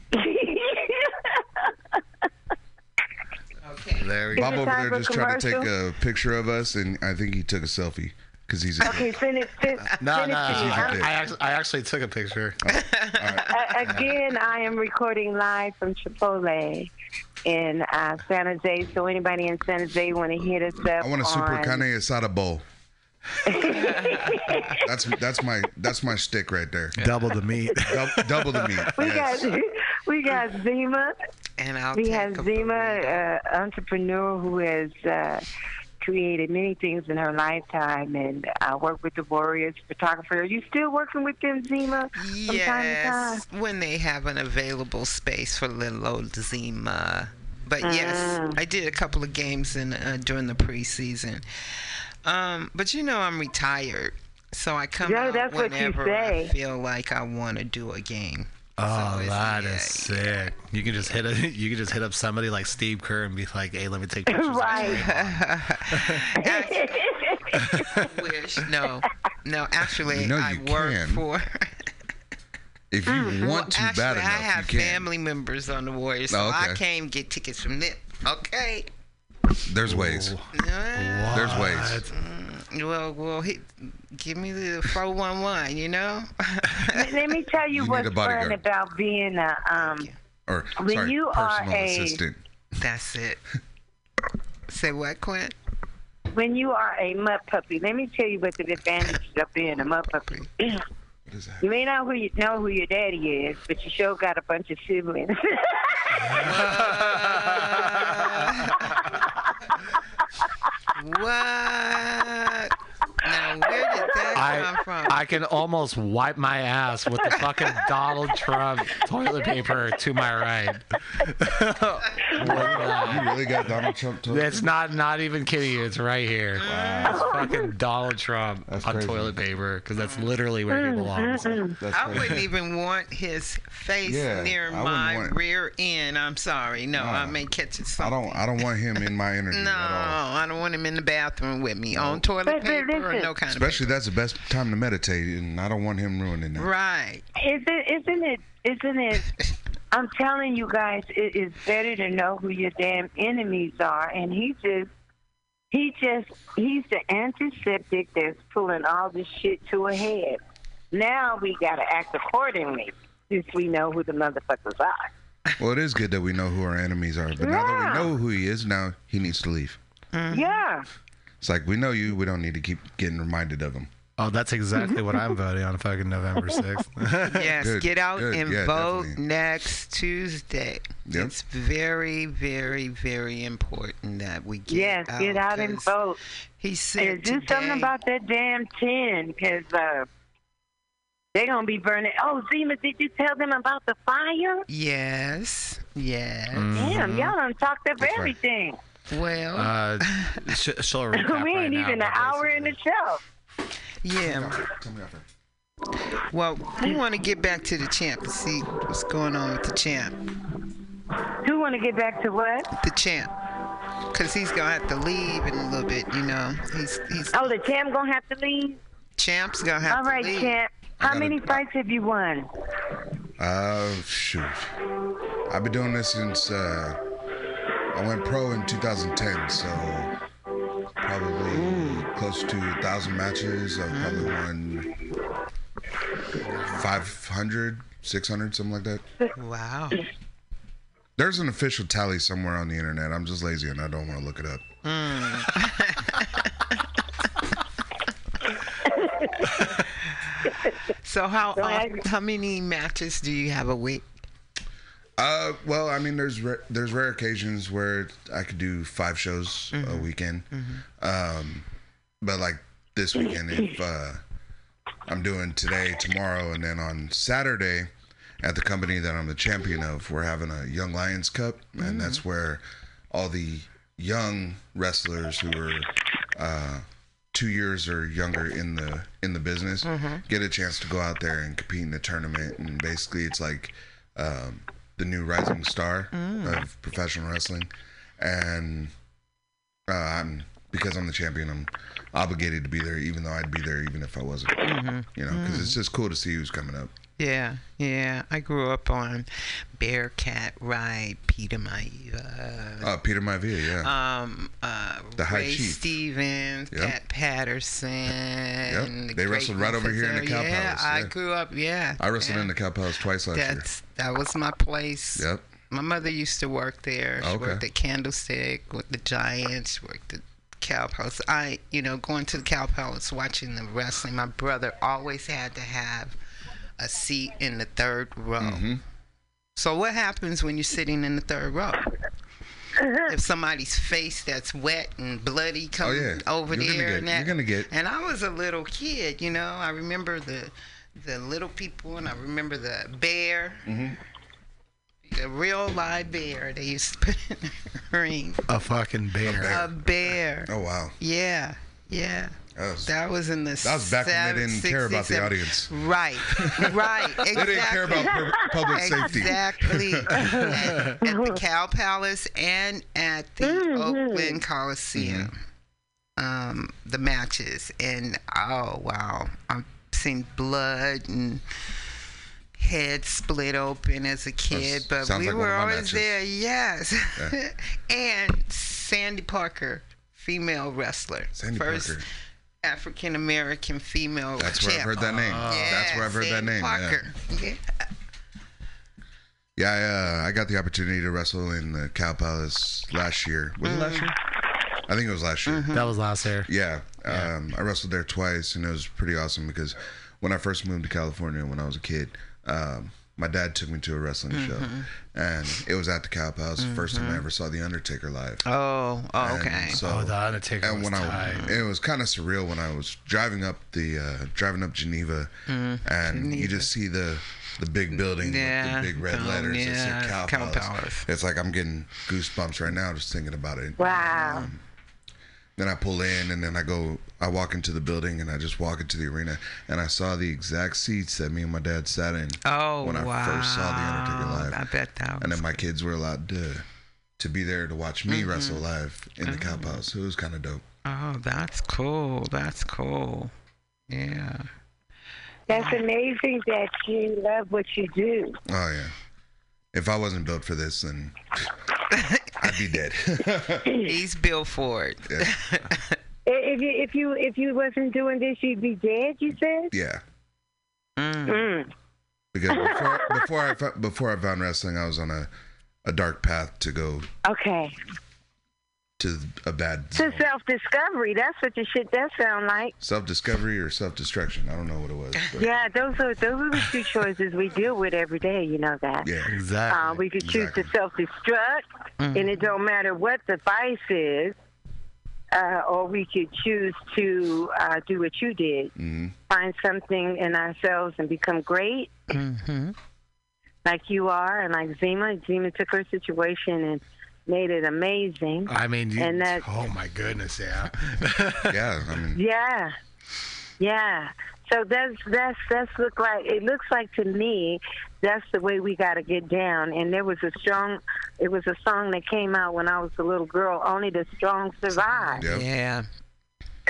There we go. Bob over there just tried to take a picture of us, and I think he took a selfie because he's a okay. Send it. Send, no, send no, it to no. I, I, actually, I actually took a picture. Oh, all right. uh, again, I am recording live from Chipotle in uh, San Jose. So anybody in San Jose want to hit us up? I want a on... super carne asada bowl. that's that's my that's my shtick right there. Double the meat. Double, double the meat. We yes. got we got Zima. And I'll we have Zima, an uh, entrepreneur who has uh, created many things in her lifetime, and uh, worked with the Warriors photographer. Are you still working with them, Zima? Yes, time time? when they have an available space for little old Zima. But mm. yes, I did a couple of games in uh, during the preseason. Um, but you know, I'm retired, so I come yeah, out whenever I feel like I want to do a game. Oh, so that yeah, is sick! You can just hit a, you can just hit up somebody like Steve Kerr and be like, "Hey, let me take pictures." Right? I wish no, no. Actually, you know I work can. for. If you mm-hmm. want to, well, bad enough, I have you can. family members on the Warriors, so oh, okay. I can't get tickets from them. Okay. There's ways. Uh, There's ways. Well, well, he, give me the four one one, you know? Let me tell you, you what's fun about being a... Um, or, when sorry, you personal are assistant. A, that's it. Say what, Quint? When you are a mutt puppy, let me tell you what the advantages of being a mutt puppy. What is that? You may not know who, you, know who your daddy is, but you sure got a bunch of siblings. What? Now, where did that I, come from? I can almost wipe my ass with the fucking Donald Trump toilet paper to my right. Wow. You really got Donald Trump toilet paper? It's not, not even kidding you. It's right here. Wow. It's fucking Donald Trump that's on crazy. toilet paper, because that's literally where he belongs. That's I wouldn't even want his face yeah, near my want... rear end. I'm sorry. No, no, I may catch it something. I don't, I don't want him in my energy no, at all. No, I don't want him in the bathroom with me on toilet but, paper but, or no kind especially of that's the best time to meditate, and I don't want him ruining that. Right. Isn't, isn't it, isn't it, I'm telling you guys, it is better to know who your damn enemies are, and he just, he just, he's the antiseptic that's pulling all this shit to a head. Now we got to act accordingly, since we know who the motherfuckers are. Well, it is good that we know who our enemies are, but yeah. now that we know who he is, now he needs to leave. Mm-hmm. Yeah. It's like, we know you. We don't need to keep getting reminded of them. Oh, that's exactly what I'm voting on fucking November sixth. Yes, good, get out good. and yeah, vote definitely. next Tuesday. Yep. It's very, very, very important that we get yes, out. Yes, get out and vote. He said do today, something about that damn tin, because uh, they're going to be burning. Oh, Zima, did you tell them about the fire? Yes, yes. Mm-hmm. Damn, y'all done talked up that's everything. Right. Well, uh, sh- show a recap we ain't right even now, an hour in the show. Yeah. Tell me after. Well, we want to get back to the champ and see what's going on with the champ. Who want to get back to what? The champ. Because he's going to have to leave in a little bit, you know. He's he's. Oh, the champ going to have to leave? Champ's going to have All to right, leave. All right, champ. How gotta, many fights have you won? Uh, shoot. I've been doing this since uh, I went pro in two thousand ten, so... Probably Ooh. close to a thousand matches. I've probably won five hundred, six hundred, something like that. Wow. There's an official tally somewhere on the internet. I'm just lazy and I don't want to look it up. Mm. So how uh, how many matches do you have a week? Uh, well, I mean, there's re- there's rare occasions where I could do five shows mm-hmm. a weekend, mm-hmm. um, but like this weekend, if uh, I'm doing today, tomorrow, and then on Saturday at the company that I'm the champion of, we're having a Young Lions Cup, and mm-hmm. that's where all the young wrestlers who are uh, two years or younger in the in the business mm-hmm. get a chance to go out there and compete in the tournament, and basically it's like. Um, the new rising star mm. of professional wrestling. And uh, I'm, because I'm the champion, I'm obligated to be there, even though I'd be there even if I wasn't. Mm-hmm. You know, because mm. it's just cool to see who's coming up. Yeah, yeah. I grew up on Bearcat Ride, Peter Maivia. Uh, oh, Peter Maivia, yeah. Um, uh, the High Ray Chief. Stevens, yep. Pat Patterson. Yep. The they wrestled right over here in the Cow yeah, Palace. Yeah, I grew up, yeah. I wrestled yeah. in the Cow Palace twice last That's, year. That was my place. Yep. My mother used to work there. She oh, okay. worked at Candlestick, with the Giants, worked at Cow Palace. I, you know, going to the Cow Palace, watching the wrestling, my brother always had to have a seat in the third row. Mm-hmm. So what happens when you're sitting in the third row? If somebody's face that's wet and bloody comes oh, yeah. over you're there, get, and that, you're gonna get. And I was a little kid, you know. I remember the the little people, and I remember the bear, mm-hmm. the real live bear they used to put in the ring. A fucking bear. A bear. A bear. Oh wow. Yeah. Yeah. That was, that was in the That was back seven, when they didn't six, care about six, the audience. Right, right, exactly. They didn't care about pub- public safety. Exactly. at, at the Cow Palace and at the mm-hmm. Oakland Coliseum, mm-hmm. um, the matches. And, oh, wow, I've seen blood and head split open as a kid. That's, but we like were always matches. There, yes. Yeah. And Sandy Parker, female wrestler. Sandy first, Parker. African American female. That's where I've heard that name. Oh. Yeah, That's where I've heard Sandy that name. Parker. Yeah, yeah. yeah I, uh, I got the opportunity to wrestle in the Cow Palace last year. Was mm-hmm. it last year? I think it was last year. Mm-hmm. That was last year. Yeah, yeah. Um, I wrestled there twice, and it was pretty awesome because when I first moved to California when I was a kid, um, my dad took me to a wrestling mm-hmm. show, and it was at the Cow Palace. Mm-hmm. First time I ever saw The Undertaker live. Oh, oh okay. So, oh, The Undertaker and was when tight. I, it was kind of surreal when I was driving up the uh, driving up Geneva, mm, and Geneva. You just see the the big building yeah. with the big red oh, letters. Yeah. That said Cow, Cow Palace. Palace. It's like I'm getting goosebumps right now just thinking about it. Wow. Um, Then I pull in, and then I go, I walk into the building, and I just walk into the arena, and I saw the exact seats that me and my dad sat in oh, when I wow. first saw The Undertaker live. I bet that was And then my kids were allowed to, to be there to watch me mm-hmm. wrestle live in mm-hmm. the Cow Palace. So it was kind of dope. Oh, that's cool. That's cool. Yeah. That's amazing that you love what you do. Oh, yeah. If I wasn't built for this, then... I'd be dead. He's built for it. Yeah. if you if you if you wasn't doing this, you'd be dead. You said. Yeah. Mm. Mm. Because before before I before I found wrestling, I was on a, a dark path to go. Okay. To a bad. To self discovery. That's what the shit that sound like. Self discovery or self destruction. I don't know what it was. But. Yeah, those are those are the two choices we deal with every day. You know that. Yeah, exactly. Uh, we could exactly. choose to self destruct, mm-hmm. and it don't matter what the vice is, uh, or we could choose to uh, do what you did, mm-hmm. find something in ourselves and become great, mm-hmm. like you are, and like Zima. Zima took her situation and. made it amazing. I mean, you, and that, oh my goodness, yeah, yeah, I mean. yeah, yeah. So that's that's that's look like it looks like to me. That's the way we got to get down. And there was a strong. It was a song that came out when I was a little girl. Only the strong survive. Yep. Yeah.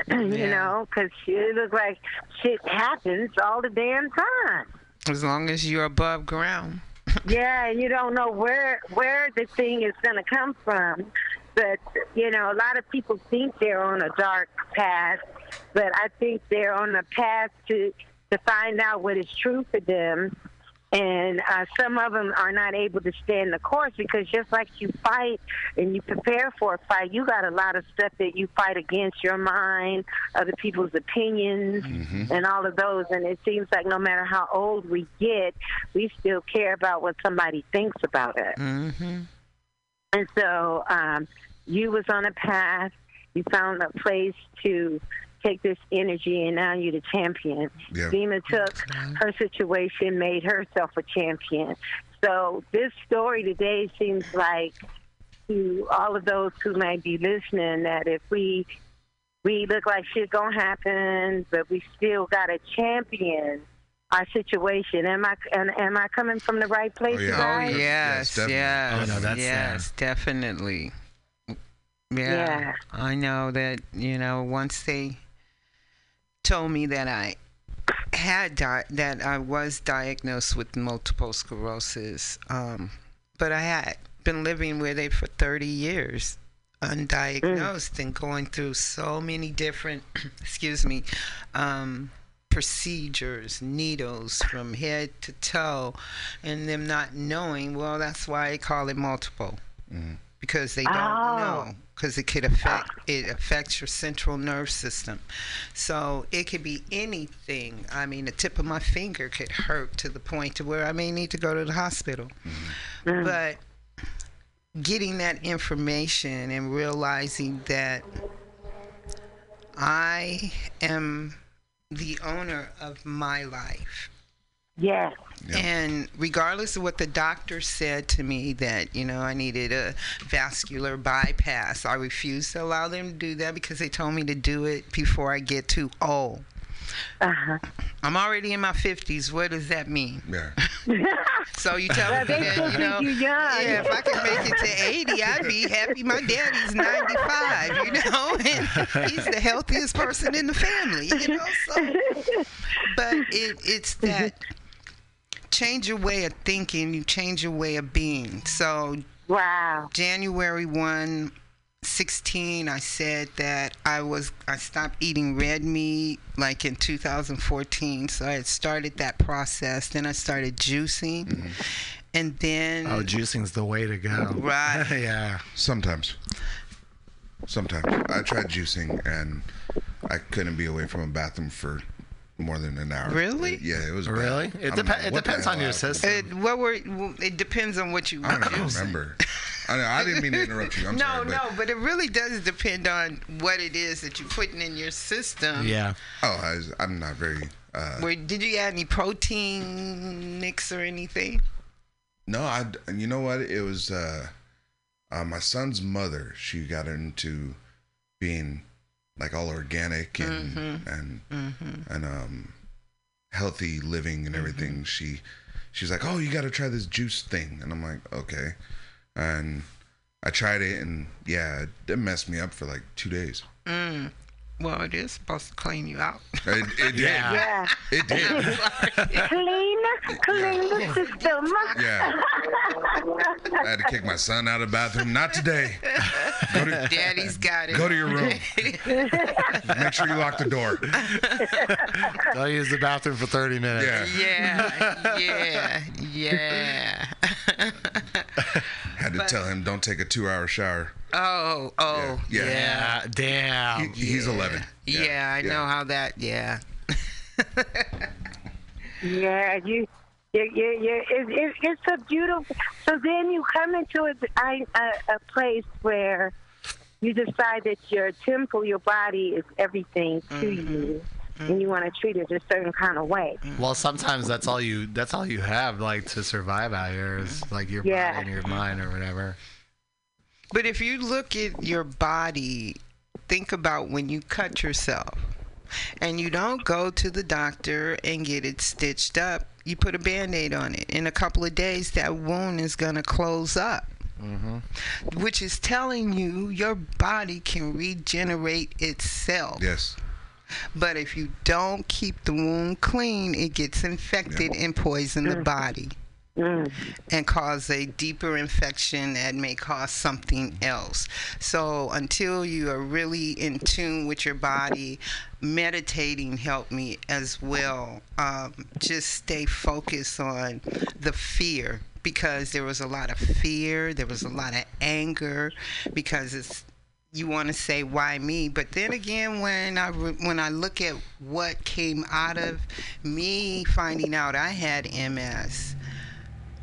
you yeah. know, because it looked like shit happens all the damn time. As long as you're above ground. Yeah, you don't know where where the thing is going to come from. But, you know, a lot of people think they're on a dark path, but I think they're on a path to, to find out what is true for them. And uh, some of them are not able to stand the course because just like you fight and you prepare for a fight, you got a lot of stuff that you fight against your mind, other people's opinions, mm-hmm. and all of those. And it seems like no matter how old we get, we still care about what somebody thinks about us. Mm-hmm. And so um, you was on a path. You found a place to take this energy, and now you're the champion. Yep. Dima took her situation, made herself a champion. So this story today seems like to all of those who may be listening that if we we look like shit gonna happen, but we still got a champion. Our situation. Am I am, am I coming from the right place? Oh, yeah. Right? Oh yes, yes, yes, oh, no, that's yes definitely. Yeah, yeah, I know that. You know, once they told me that I had di- that I was diagnosed with multiple sclerosis, um, but I had been living with it for thirty years, undiagnosed, mm. and going through so many different. excuse me. Um, procedures, needles from head to toe, and them not knowing. Well, that's why I call it multiple, mm. because they don't oh. know, because it could affect it affects your central nerve system. So it could be anything. I mean, the tip of my finger could hurt to the point to where I may need to go to the hospital. Mm. But getting that information and realizing that I am the owner of my life. Yeah. Yep. And regardless of what the doctor said to me that, you know, I needed a vascular bypass, I refused to allow them to do that because they told me to do it before I get too old. Uh-huh. I'm already in my fifties. What does that mean? Yeah. So you tell me that, you know, yeah, if I could make it to eighty, I'd be happy. My daddy's ninety-five, you know, and he's the healthiest person in the family, you know. So, but it, it's that change your way of thinking, you change your way of being. So wow. January first, sixteen, I said that I was I stopped eating red meat like in two thousand fourteen, so I had started that process. Then I started juicing, mm-hmm. and then oh, juicing's the way to go, right? Yeah, sometimes, sometimes I tried juicing and I couldn't be away from a bathroom for more than an hour. Really? It, yeah, it was bad. Really. It, dep- it depends on your system. It, what were? It depends on what you. I don't even remember. I know, I didn't mean to interrupt you. I'm no, sorry, but. no, but it really does depend on what it is that you're putting in your system. Yeah. Oh, I was, I'm not very. Uh, Where, did you add any protein mix or anything? No, I. You know what? It was uh, uh, my son's mother. She got into being like all organic and mm-hmm. and mm-hmm. and um, healthy living and everything. Mm-hmm. She, she's like, oh, you got to try this juice thing, and I'm like, okay. And I tried it, and yeah, it messed me up for like two days. Mm. Well, it is supposed to clean you out. It, it did. Yeah. yeah. It did. clean, clean the system. Yeah. I had to kick my son out of the bathroom. Not today. Go to, Daddy's got it. Go to your room. Make sure you lock the door. Don't use the bathroom for thirty minutes. Yeah. Yeah. Yeah. Yeah. Had to but, tell him don't take a two-hour shower. Oh, oh, yeah, yeah. yeah damn. He, he's yeah. eleven. Yeah, yeah I yeah. know how that. Yeah. yeah, you, yeah, yeah. It, it, it's a beautiful. So then you come into a, a a place where you decide that your temple, your body, is everything to mm-hmm. you. Mm-hmm. And you want to treat it a certain kind of way. Well, sometimes that's all you that's all you have like to survive out here is like your yeah. body and your mind or whatever. But if you look at your body, think about when you cut yourself and you don't go to the doctor and get it stitched up, you put a Band-Aid on it. In a couple of days, that wound is going to close up, mm-hmm. which is telling you your body can regenerate itself. Yes. But if you don't keep the wound clean, it gets infected yeah. and poison the body. Mm. And cause a deeper infection that may cause something else. So until you are really in tune with your body, meditating helped me as well. Um, just stay focused on the fear, because there was a lot of fear. There was a lot of anger, because it's, you want to say, why me? But then again, when I, re- when I look at what came out of me finding out I had M S,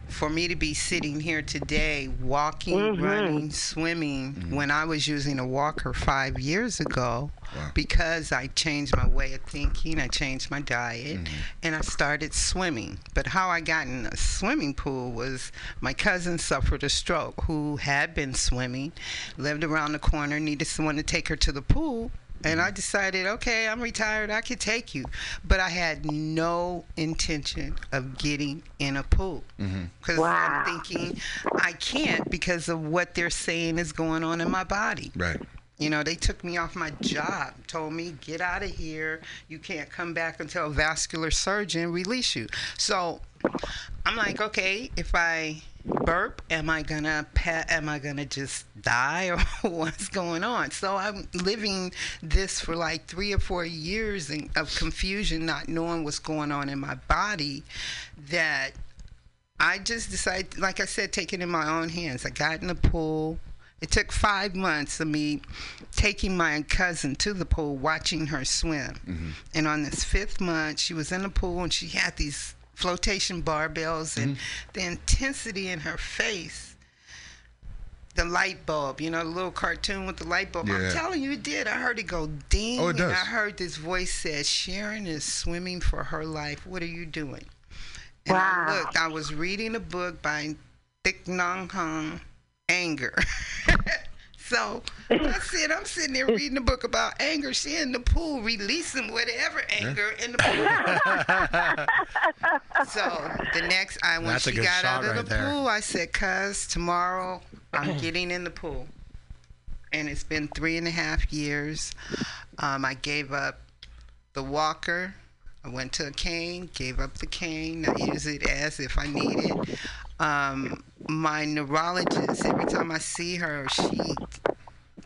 for me to be sitting here today, walking, mm-hmm. running, swimming, mm-hmm. when I was using a walker five years ago, wow. because I changed my way of thinking, I changed my diet, mm-hmm. and I started swimming. But how I got in a swimming pool was my cousin suffered a stroke, who had been swimming, lived around the corner, needed someone to take her to the pool. And I decided, okay, I'm retired, I could take you. But I had no intention of getting in a pool. Because mm-hmm. wow. I'm thinking, I can't, because of what they're saying is going on in my body. Right. You know, they took me off my job, told me, get out of here. You can't come back until a vascular surgeon release you. So I'm like, okay, if I burp, am I gonna pa- am I gonna just die, or what's going on? So I'm living this for like three or four years in, of confusion, not knowing what's going on in my body, that I just decided, like I said, take it in my own hands. I got in the pool. It took five months of me taking my cousin to the pool, watching her swim. Mm-hmm. And on this fifth month, she was in the pool, and she had these flotation barbells, and mm-hmm. the intensity in her face, the light bulb, you know, the little cartoon with the light bulb. Yeah. I'm telling you, it did. I heard it go ding. Oh, it does. And I heard this voice said, Sharon is swimming for her life. What are you doing? And wow. I looked. I was reading a book by Thich Nhat Hanh, Anger. So I said, I'm sitting there reading a book about anger. She in the pool releasing whatever anger in the pool. So the next, I when That's she got out of right the there. pool, I said, cuz, tomorrow I'm getting in the pool. And it's been three and a half years. Um, I gave up the walker. I went to a cane, gave up the cane. I use it as if I need it. Um, my neurologist, every time I see her, she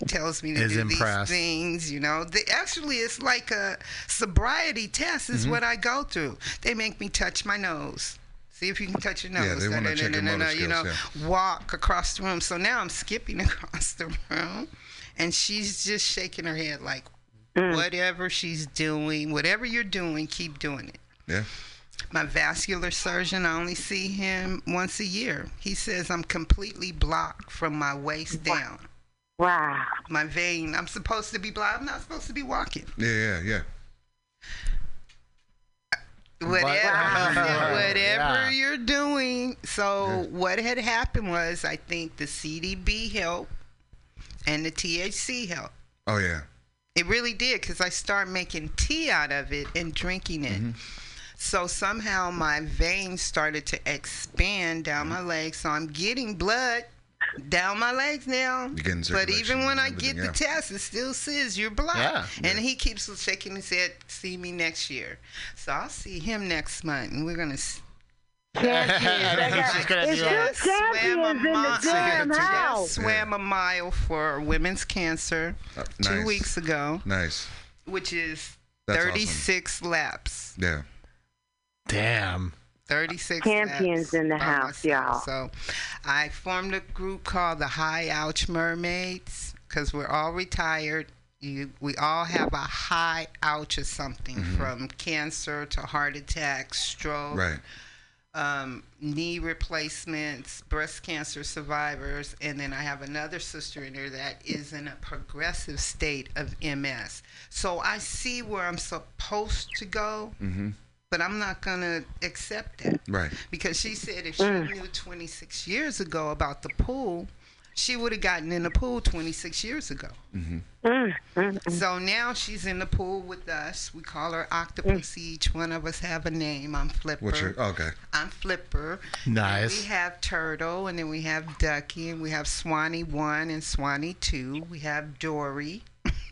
tells me to is do impressed. these things, you know. They, actually, it's like a sobriety test is mm-hmm. what I go through. They make me touch my nose. See if you can touch your nose. Yeah, they want to check your motor skills, you know, yeah. walk across the room. So now I'm skipping across the room, and she's just shaking her head like, mm. whatever she's doing, whatever you're doing, keep doing it. Yeah. My vascular surgeon, I only see him once a year. He says I'm completely blocked from my waist wow. down. Wow. My vein, I'm supposed to be blocked. I'm not supposed to be walking. Yeah, yeah, yeah. Whatever, wow. whatever yeah. you're doing. So yeah. what had happened was, I think the C D B helped and the T H C helped. Oh, yeah. It really did, because I started making tea out of it and drinking it. Mm-hmm. So somehow my veins started to expand down my legs. So I'm getting blood down my legs now. But even when I get the yeah. test, it still says you're blocked. Yeah, and yeah. he keeps shaking his head, see me next year. So I'll see him next month, and we're going to... I swam a mile for women's cancer uh, nice. two weeks ago. Nice. Which is That's thirty-six awesome. laps. Yeah. Damn. thirty-six champions in the house, y'all. So I formed a group called the High Ouch Mermaids, because we're all retired. You, we all have a high ouch of something, mm-hmm. from cancer to heart attack, stroke, right. um, knee replacements, breast cancer survivors. And then I have another sister in there that is in a progressive state of M S. So I see where I'm supposed to go. Mm-hmm. But I'm not going to accept that. Right. Because she said if she knew twenty-six years ago about the pool, she would have gotten in the pool twenty-six years ago. Mm-hmm. Mm-hmm. So now she's in the pool with us. We call her Octopus. Mm-hmm. Each one of us have a name. I'm Flipper. What's your, okay. I'm Flipper. Nice. We have Turtle, and then we have Ducky, and we have Swanee one and Swanee two. We have Dory.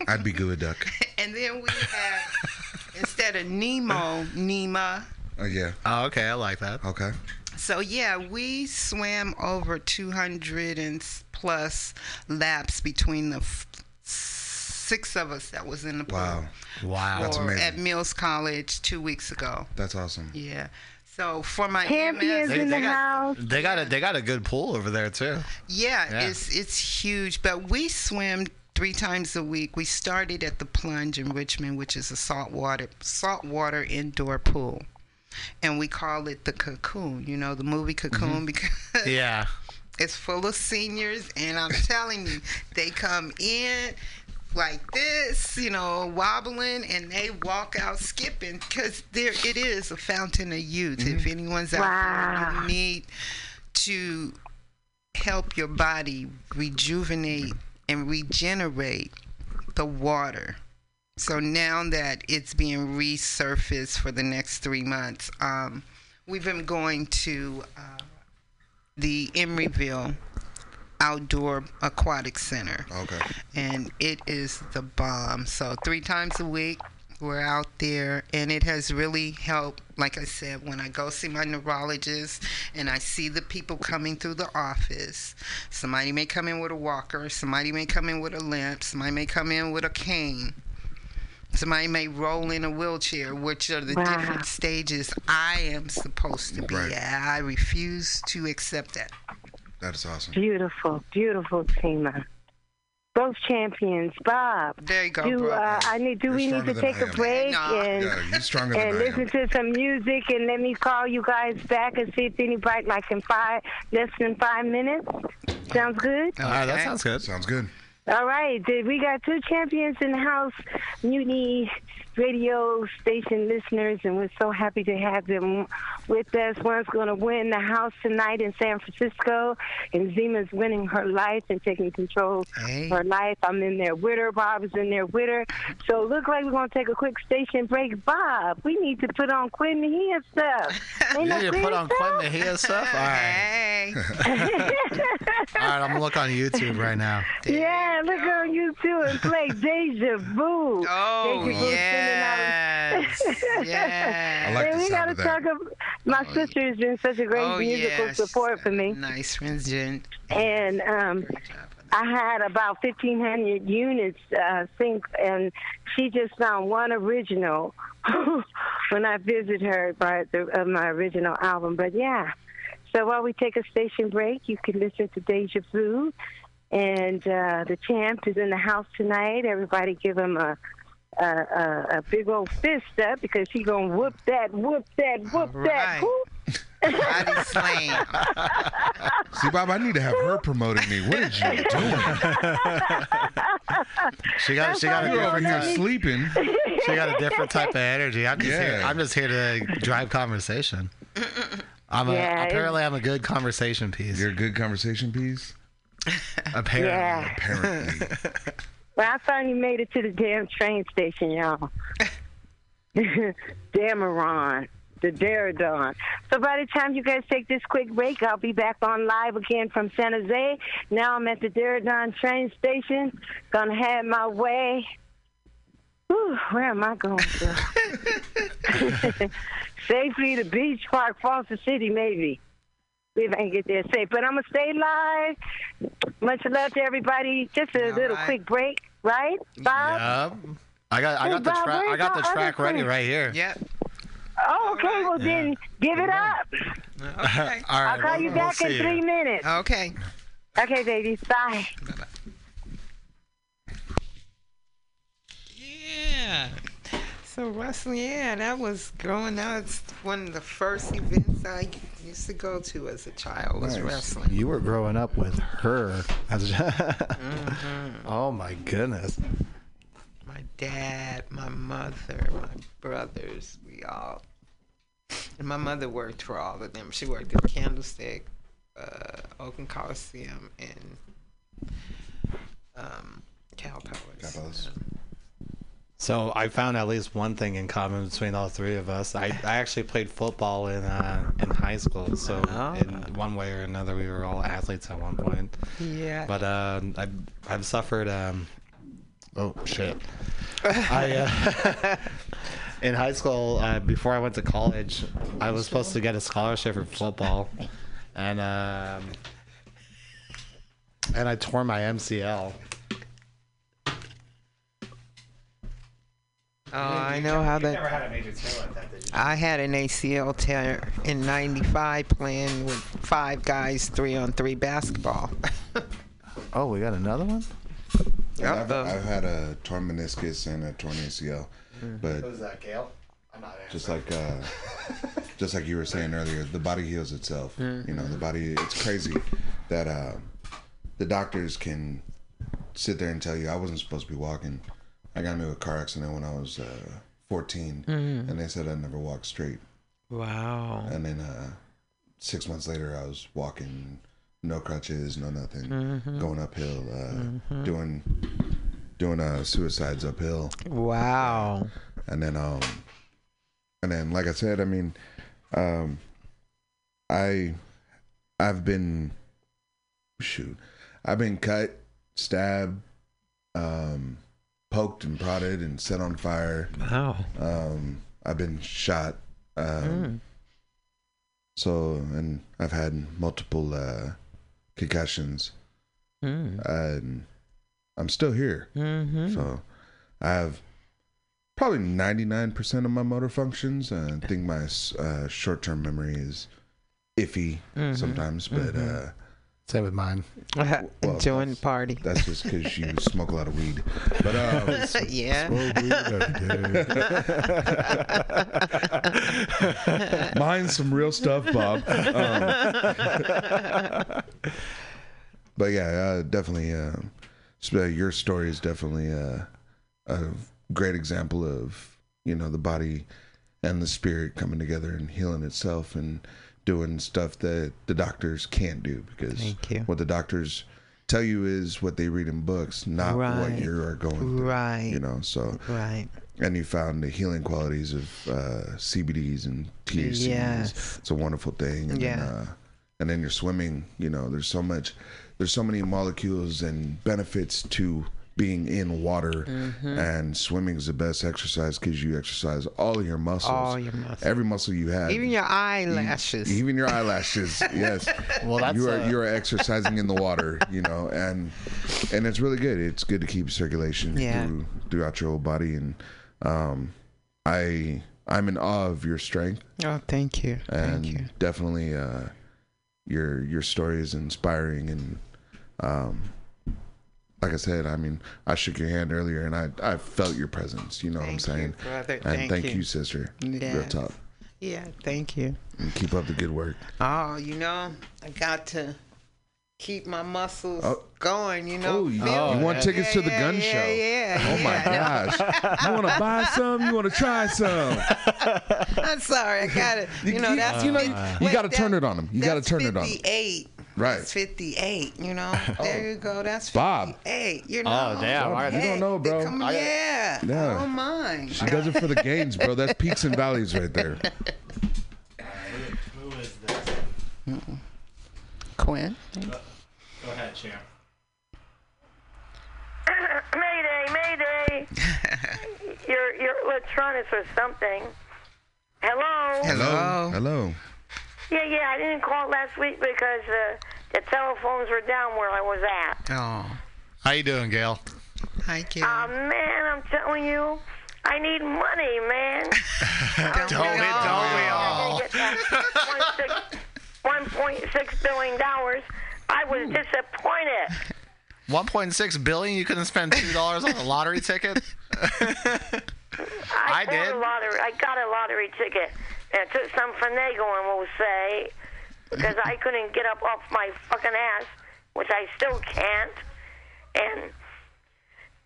I'd be good with Duck. And then we have, instead of Nemo, Nema. Oh, yeah. Oh, okay. I like that. Okay. So, yeah, we swam over two hundred plus laps between the f- six of us that was in the pool. Wow. Wow. That's amazing. At Mills College two weeks ago. That's awesome. Yeah. So, for my champions in the house. They got a, they got a good pool over there, too. Yeah, yeah. It's, it's huge. But we swam three times a week. We started at the Plunge in Richmond, which is a saltwater, saltwater indoor pool. And we call it the Cocoon, you know, the movie Cocoon, mm-hmm. because yeah, it's full of seniors. And I'm telling you, they come in like this, you know, wobbling, and they walk out skipping because there it is a fountain of youth. Mm-hmm. If anyone's out wow. there, you need to help your body rejuvenate and regenerate the water. So now that it's being resurfaced for the next three months, um, we've been going to uh, the Emeryville Outdoor Aquatic Center. Okay. And it is the bomb. So three times a week we're out there, and it has really helped. Like I said, when I go see my neurologist and I see the people coming through the office, somebody may come in with a walker, somebody may come in with a limp, somebody may come in with a cane. Somebody may roll in a wheelchair, which are the wow. different stages I am supposed to be right. at. I refuse to accept that. That is awesome. Beautiful, beautiful, Tima. Both champions, Bob. There you go, do, uh, I need. Do You're we need to take a break no. and, yeah, and listen to some music, and let me call you guys back and see if anybody like in five less than five minutes? Sounds good. All right, that sounds good. Sounds good. All right, we got two champions in the house, Mutiny radio station listeners, and we're so happy to have them with us. One's going to win the house tonight in San Francisco, and Zima's winning her life and taking control hey. of her life. I'm in there with her. Bob's in there with her. So look like we're going to take a quick station break. Bob, we need to put on Quinn Mejia stuff. You need to put on Quinn Mejia stuff? All right. Hey. All right, I'm going to look on YouTube right now. Yeah. Look on YouTube and play Deja Vu. Oh, Deja Vu yes. yes. I like and the we got to talk about my oh, sister has been such a great oh, musical yes. support for me. Nice, Rinzen. And um, I had about fifteen hundred units uh, sync, and she just found one original when I visited her by the, uh, my original album. But, yeah. So while we take a station break, you can listen to Deja Vu. And uh, the champ is in the house tonight. Everybody give him a a, a, a big old fist up because he's going to whoop that, whoop that, whoop All that, right. whoop. Body slam. See, Bob, I need to have her promoting me. What is you doing? she got, she got a different. You're uh, sleeping. She got a different type of energy. I'm just, yeah. here, I'm just here to drive conversation. I'm yeah, a, apparently, I'm a good conversation piece. You're a good conversation piece. Apparently, yeah. apparently. Well, I finally made it to the damn train station, y'all. Dameron, the Daradon. So by the time you guys take this quick break, I'll be back on live again from San Jose. Now I'm at the Daradon train station. Gonna have my way. Whew, where am I going to? Safely to Beach Park, Foster City, maybe. If I can get there safe. But I'm going to stay live. Much love to everybody. Just a All little right. quick break, right, Bob? Yep. I got I got hey, the, tra- I got the track ready right here. Yep. Oh, okay. Right. Well, yeah. then give it up. Okay. All right. I'll call well, you back we'll in three you. minutes. Okay. Okay, babies. Bye. Bye-bye. Yeah. So, Russell, yeah, that was growing up. It's one of the first events I used to go to as a child was nice. wrestling. You were growing up with her. mm-hmm. Oh, my goodness. My dad, my mother, my brothers, we all. And my mother worked for all of them. She worked at Candlestick, uh, Oakland Coliseum, and um, cow powers. So I found at least one thing in common between all three of us. I, I actually played football in uh, in high school, so oh. in one way or another, we were all athletes at one point. Yeah. But uh, I've I've suffered. Um, oh shit! I uh, in high school uh, before I went to college, I was supposed to get a scholarship for football, and um, and I tore my M C L. Oh, I know how that. Never had a major tear like that, did you? I had an A C L tear in ninety-five playing with five guys, three on three basketball. Oh, we got another one? Yeah, I've, I've had a torn meniscus and a torn A C L. Mm. But what was that, Gail? I'm not answering. Just like, uh, just like you were saying earlier, the body heals itself. Mm. You know, the body, it's crazy that uh, the doctors can sit there and tell you, I wasn't supposed to be walking. I got into a car accident when I was uh, fourteen, mm. and they said I never walked straight. Wow. And then uh, six months later, I was walking, no crutches, no nothing, mm-hmm. going uphill, uh, mm-hmm. doing doing uh, suicides uphill. Wow. And then, um, and then, like I said, I mean, um, I I've been shoot, I've been cut, stabbed, um. poked and prodded and set on fire. Wow. Um, I've been shot. Um, mm. So, and I've had multiple uh, concussions. Mm. And I'm still here. Mm-hmm. So, I have probably ninety-nine percent of my motor functions. I think my uh, short-term memory is iffy mm-hmm. sometimes, but... Mm-hmm. Uh, same with mine. Well, enjoying the party. That's just because you smoke a lot of weed. But um, yeah, smoke weed every day. Mine's some real stuff, Bob. Um, but yeah, uh, definitely. Uh, your story is definitely uh, a great example of, you know, the body and the spirit coming together and healing itself and doing stuff that the doctors can't do, because what the doctors tell you is what they read in books, not right. what you are going through. Right. You know, so. Right. And you found the healing qualities of uh, C B Ds and T H Cs. Yes. It's a wonderful thing. And yeah. Then, uh, and then you're swimming. You know, there's so much, there's so many molecules and benefits to being in water, mm-hmm. and swimming is the best exercise because you exercise all of your muscles, all your muscles, every muscle you have, even your eyelashes, even, even your eyelashes. Yes, well, that's you are a... you are exercising in the water, you know, and and it's really good. It's good to keep circulation yeah. through, throughout your whole body, and um, I I'm in awe of your strength. Oh, thank you, and thank you. Definitely, uh, your your story is inspiring, and um. Like I said, I mean, I shook your hand earlier, and I, I felt your presence. You know thank what I'm saying? You, brother. And thank, thank you, you sister. Yeah. Real talk. Yeah, thank you. And keep up the good work. Oh, you know, I got to keep my muscles oh. going, you know. Oh, you, oh, you want yeah. tickets yeah, to the yeah, gun yeah, show? Yeah, yeah. Oh, my yeah, gosh. No. You want to buy some? You want to try some? I'm sorry. I got to, you, you know, that's. You, know, uh, you got to turn it on them. You got to turn it on them. fifty-eight. Right. It's fifty-eight, you know. Oh. There you go. That's fifty-eight. Bob. You know. Oh, damn. Bob, you don't know, bro. Come, I gotta, yeah. yeah. I don't mind. She does it for the gains, bro. That's peaks and valleys right there. Who is this? Mm-mm. Quinn? Go, go ahead, champ. Mayday, mayday. Your your electronics or something. Hello? Hello. Hello. Yeah, yeah, I didn't call last week because uh, the telephones were down where I was at. Oh. How you doing, Gail? Hi, Gail. Oh, uh, man, I'm telling you, I need money, man. don't, don't we all. all. one point six billion dollars. I was Ooh. disappointed. one point six billion dollars? You couldn't spend two dollars on a lottery ticket? I, I did. A lottery, I got a lottery ticket. And I took some finagle, and we'll say, because I couldn't get up off my fucking ass, which I still can't. And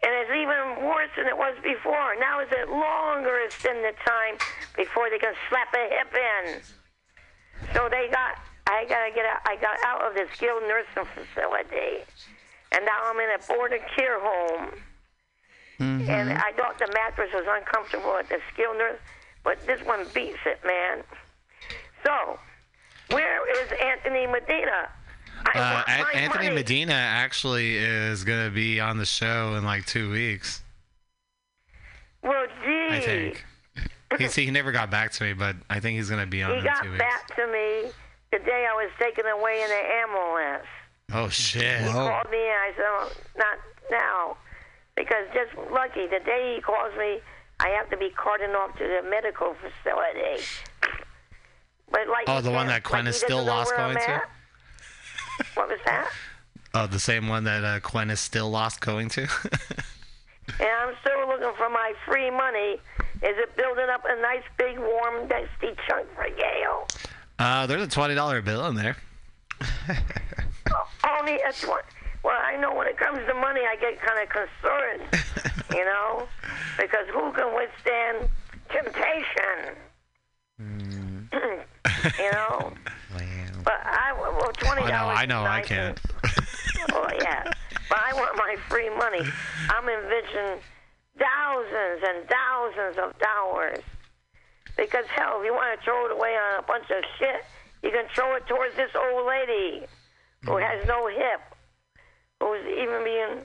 and it's even worse than it was before. Now it's the longest in the time before they can slap a hip in. So they got, I gotta get out. I got out of the skilled nursing facility, and now I'm in a border care home. Mm-hmm. And I thought the mattress was uncomfortable at the skilled nurse, but this one beats it, man. So, where is Anthony Medina? Uh, Anthony money. Medina actually is going to be on the show in like two weeks. Well, gee. I think. He's, he never got back to me, but I think he's going to be on he in two weeks. He got back to me the day I was taken away in the ambulance. Oh, shit. He Whoa. called me and I said, oh, not now. Because just lucky, the day he calls me, I have to be carted off to the medical facility. But like oh, the one that Quinn like is still lost going to? What was that? Oh, the same one that uh, Quinn is still lost going to? And I'm still looking for my free money. Is it building up a nice, big, warm, dusty chunk for Yale? Uh, there's a twenty dollar bill in there. Only a twenty. Well, I know when it comes to money, I get kind of concerned, you know, because who can withstand temptation? Mm. You know? Wow. But I, well, twenty dollars. I know, I, know, I can't. Oh, yeah. But I want my free money. I'm envisioning thousands and thousands of dollars. Because, hell, if you want to throw it away on a bunch of shit, you can throw it towards this old lady who has no hip. Who's even being,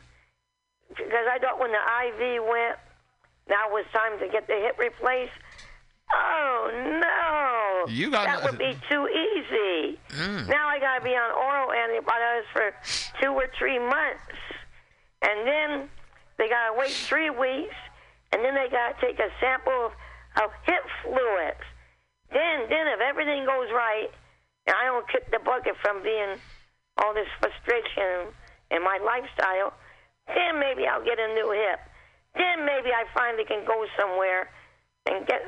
because I thought when the I V went, now it was time to get the hip replaced. Oh, no. You got that nothing. Would be too easy. Mm. Now I got to be on oral antibiotics for two or three months. And then they got to wait three weeks. And then they got to take a sample of, of hip fluids. Then, then if everything goes right, and I don't kick the bucket from being all this frustration and my lifestyle, then maybe I'll get a new hip. Then maybe I finally can go somewhere and get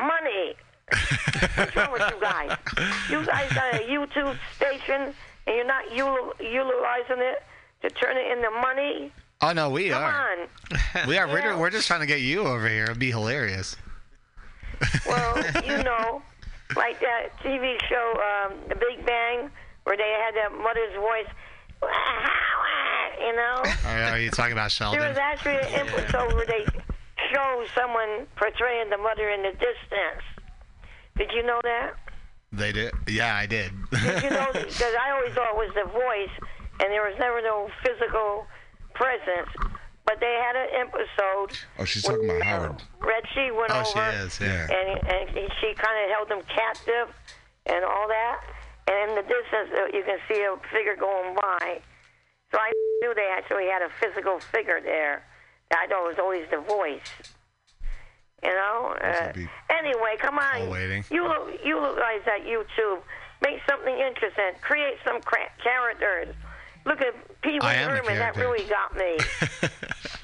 money. What's wrong with you guys? You guys got a YouTube station, and you're not utilizing it to turn it into money? Oh, no, we Come are. Come on. We are. We're, we're just trying to get you over here. It'd be hilarious. Well, you know, like that T V show, um, The Big Bang, where they had that mother's voice, you know? Are you talking about Sheldon? There was actually an episode where they show someone portraying the mother in the distance. Did you know that? They did? Yeah, I did. Did you know? Because I always thought it was the voice, and there was never no physical presence. But they had an episode. Oh, she's talking about Howard. Reggie went oh, over. Oh, she is, yeah. And, and she kind of held them captive and all that. And in the distance, you can see a figure going by. So I knew they actually had a physical figure there. I thought it was always the voice. You know? Uh, anyway, come on. You look, you look like that YouTube. Make something interesting. Create some cra- characters. Look at Pee Wee Herman. That really got me.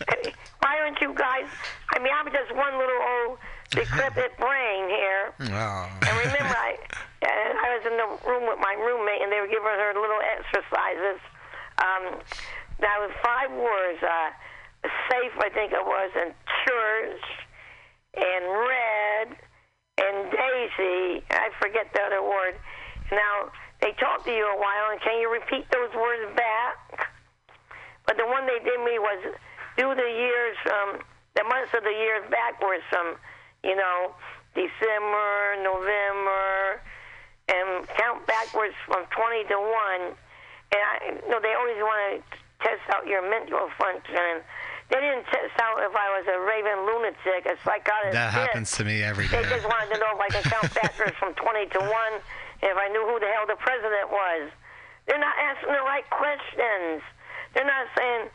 I mean, why aren't you guys? I mean, I'm just one little old decrepit brain here. Wow. And remember, I, and I was in the room with my roommate, and they were giving her little exercises. Um, that was five words, uh, safe, I think it was, and church, and red, and daisy. I forget the other word. Now, they talked to you a while, and can you repeat those words back? But the one they did me was do the years, um, the months of the years backwards from, you know, December, November, and count backwards from twenty to one. And I, you know, they always want to test out your mental function. They didn't test out if I was a raven lunatic, a psychotic. That happens to me every day. They just wanted to know if I could count backwards from twenty to one, and if I knew who the hell the president was. They're not asking the right questions. They're not saying,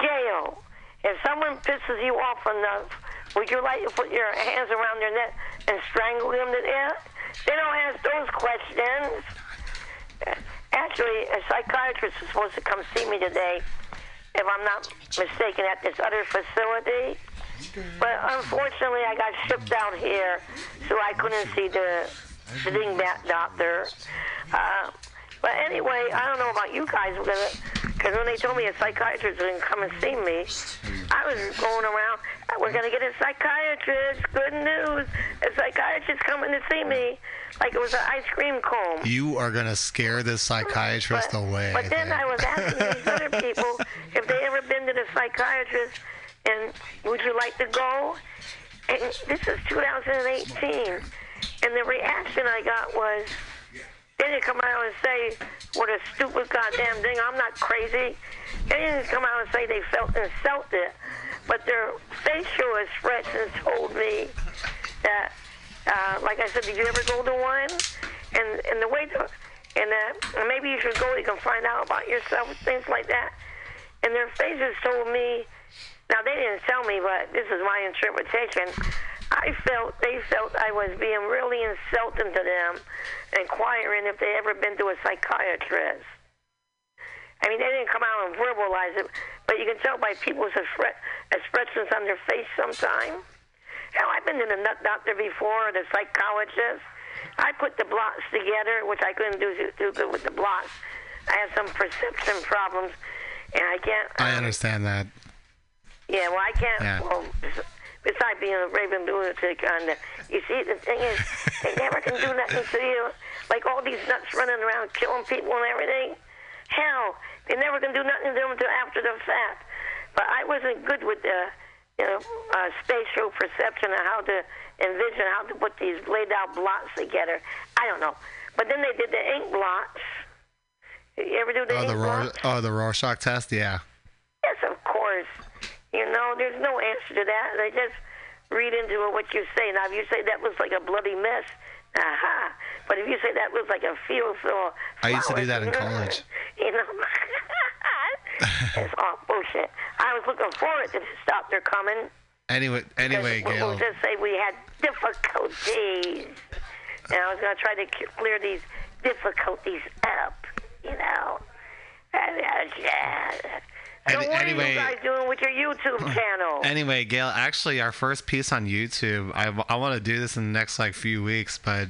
Gail, if someone pisses you off enough, would you like to put your hands around their neck and strangle them to death? They don't ask those questions. Actually, a psychiatrist is supposed to come see me today, if I'm not mistaken, at this other facility. But unfortunately, I got shipped out here, so I couldn't see the, the dingbat doctor. Uh, but anyway, I don't know about you guys, because when they told me a psychiatrist was going to come and see me, I was going around, we're going to get a psychiatrist, good news, a psychiatrist coming to see me. like it was an ice cream cone. You are going to scare this psychiatrist but, away. But I then think. I was asking these other people if they ever been to the psychiatrist and would you like to go? And this is two thousand eighteen. And the reaction I got was, they didn't come out and say, what a stupid goddamn thing, I'm not crazy. They didn't come out and say they felt insulted. But their facial expressions told me that, uh, like I said, did you ever go to one? And and the way, to, and uh, maybe you should go, you can find out about yourself, things like that. And their faces told me, now they didn't tell me, but this is my interpretation. I felt, they felt I was being really insulting to them, inquiring if they ever been to a psychiatrist. I mean, they didn't come out and verbalize it, but you can tell by people's expressions on their face sometimes. Hell, I've been to the nut doctor before, or the psychologist. I put the blocks together, which I couldn't do too good with the blocks. I have some perception problems, and I can't... I understand that. Yeah, well, I can't... Yeah. Well, besides being a raving lunatic, and uh, you see, the thing is, they never can do nothing to you. Like all these nuts running around killing people and everything. Hell, they never can do nothing to them until after the fact. But I wasn't good with the, you know, uh, spatial perception of how to envision how to put these laid out blocks together. I don't know. But then they did the ink blocks. You ever do the oh, ink the blocks? Oh, the Rorschach test? Yeah. Yes, of course. You know, there's no answer to that. They just read into it what you say. Now, if you say that looks like a bloody mess, aha. But if you say that looks like a field full of flowers, I used to do that in college. You know, it's all bullshit. I was looking forward to stop their coming. Anyway, anyway, Gail. We'll just say we had difficulties. And I was going to try to clear these difficulties up, you know. So and, what anyway, are you guys doing with your YouTube channel? Anyway, Gail, actually, our first piece on YouTube, I, I want to do this in the next, like, few weeks, but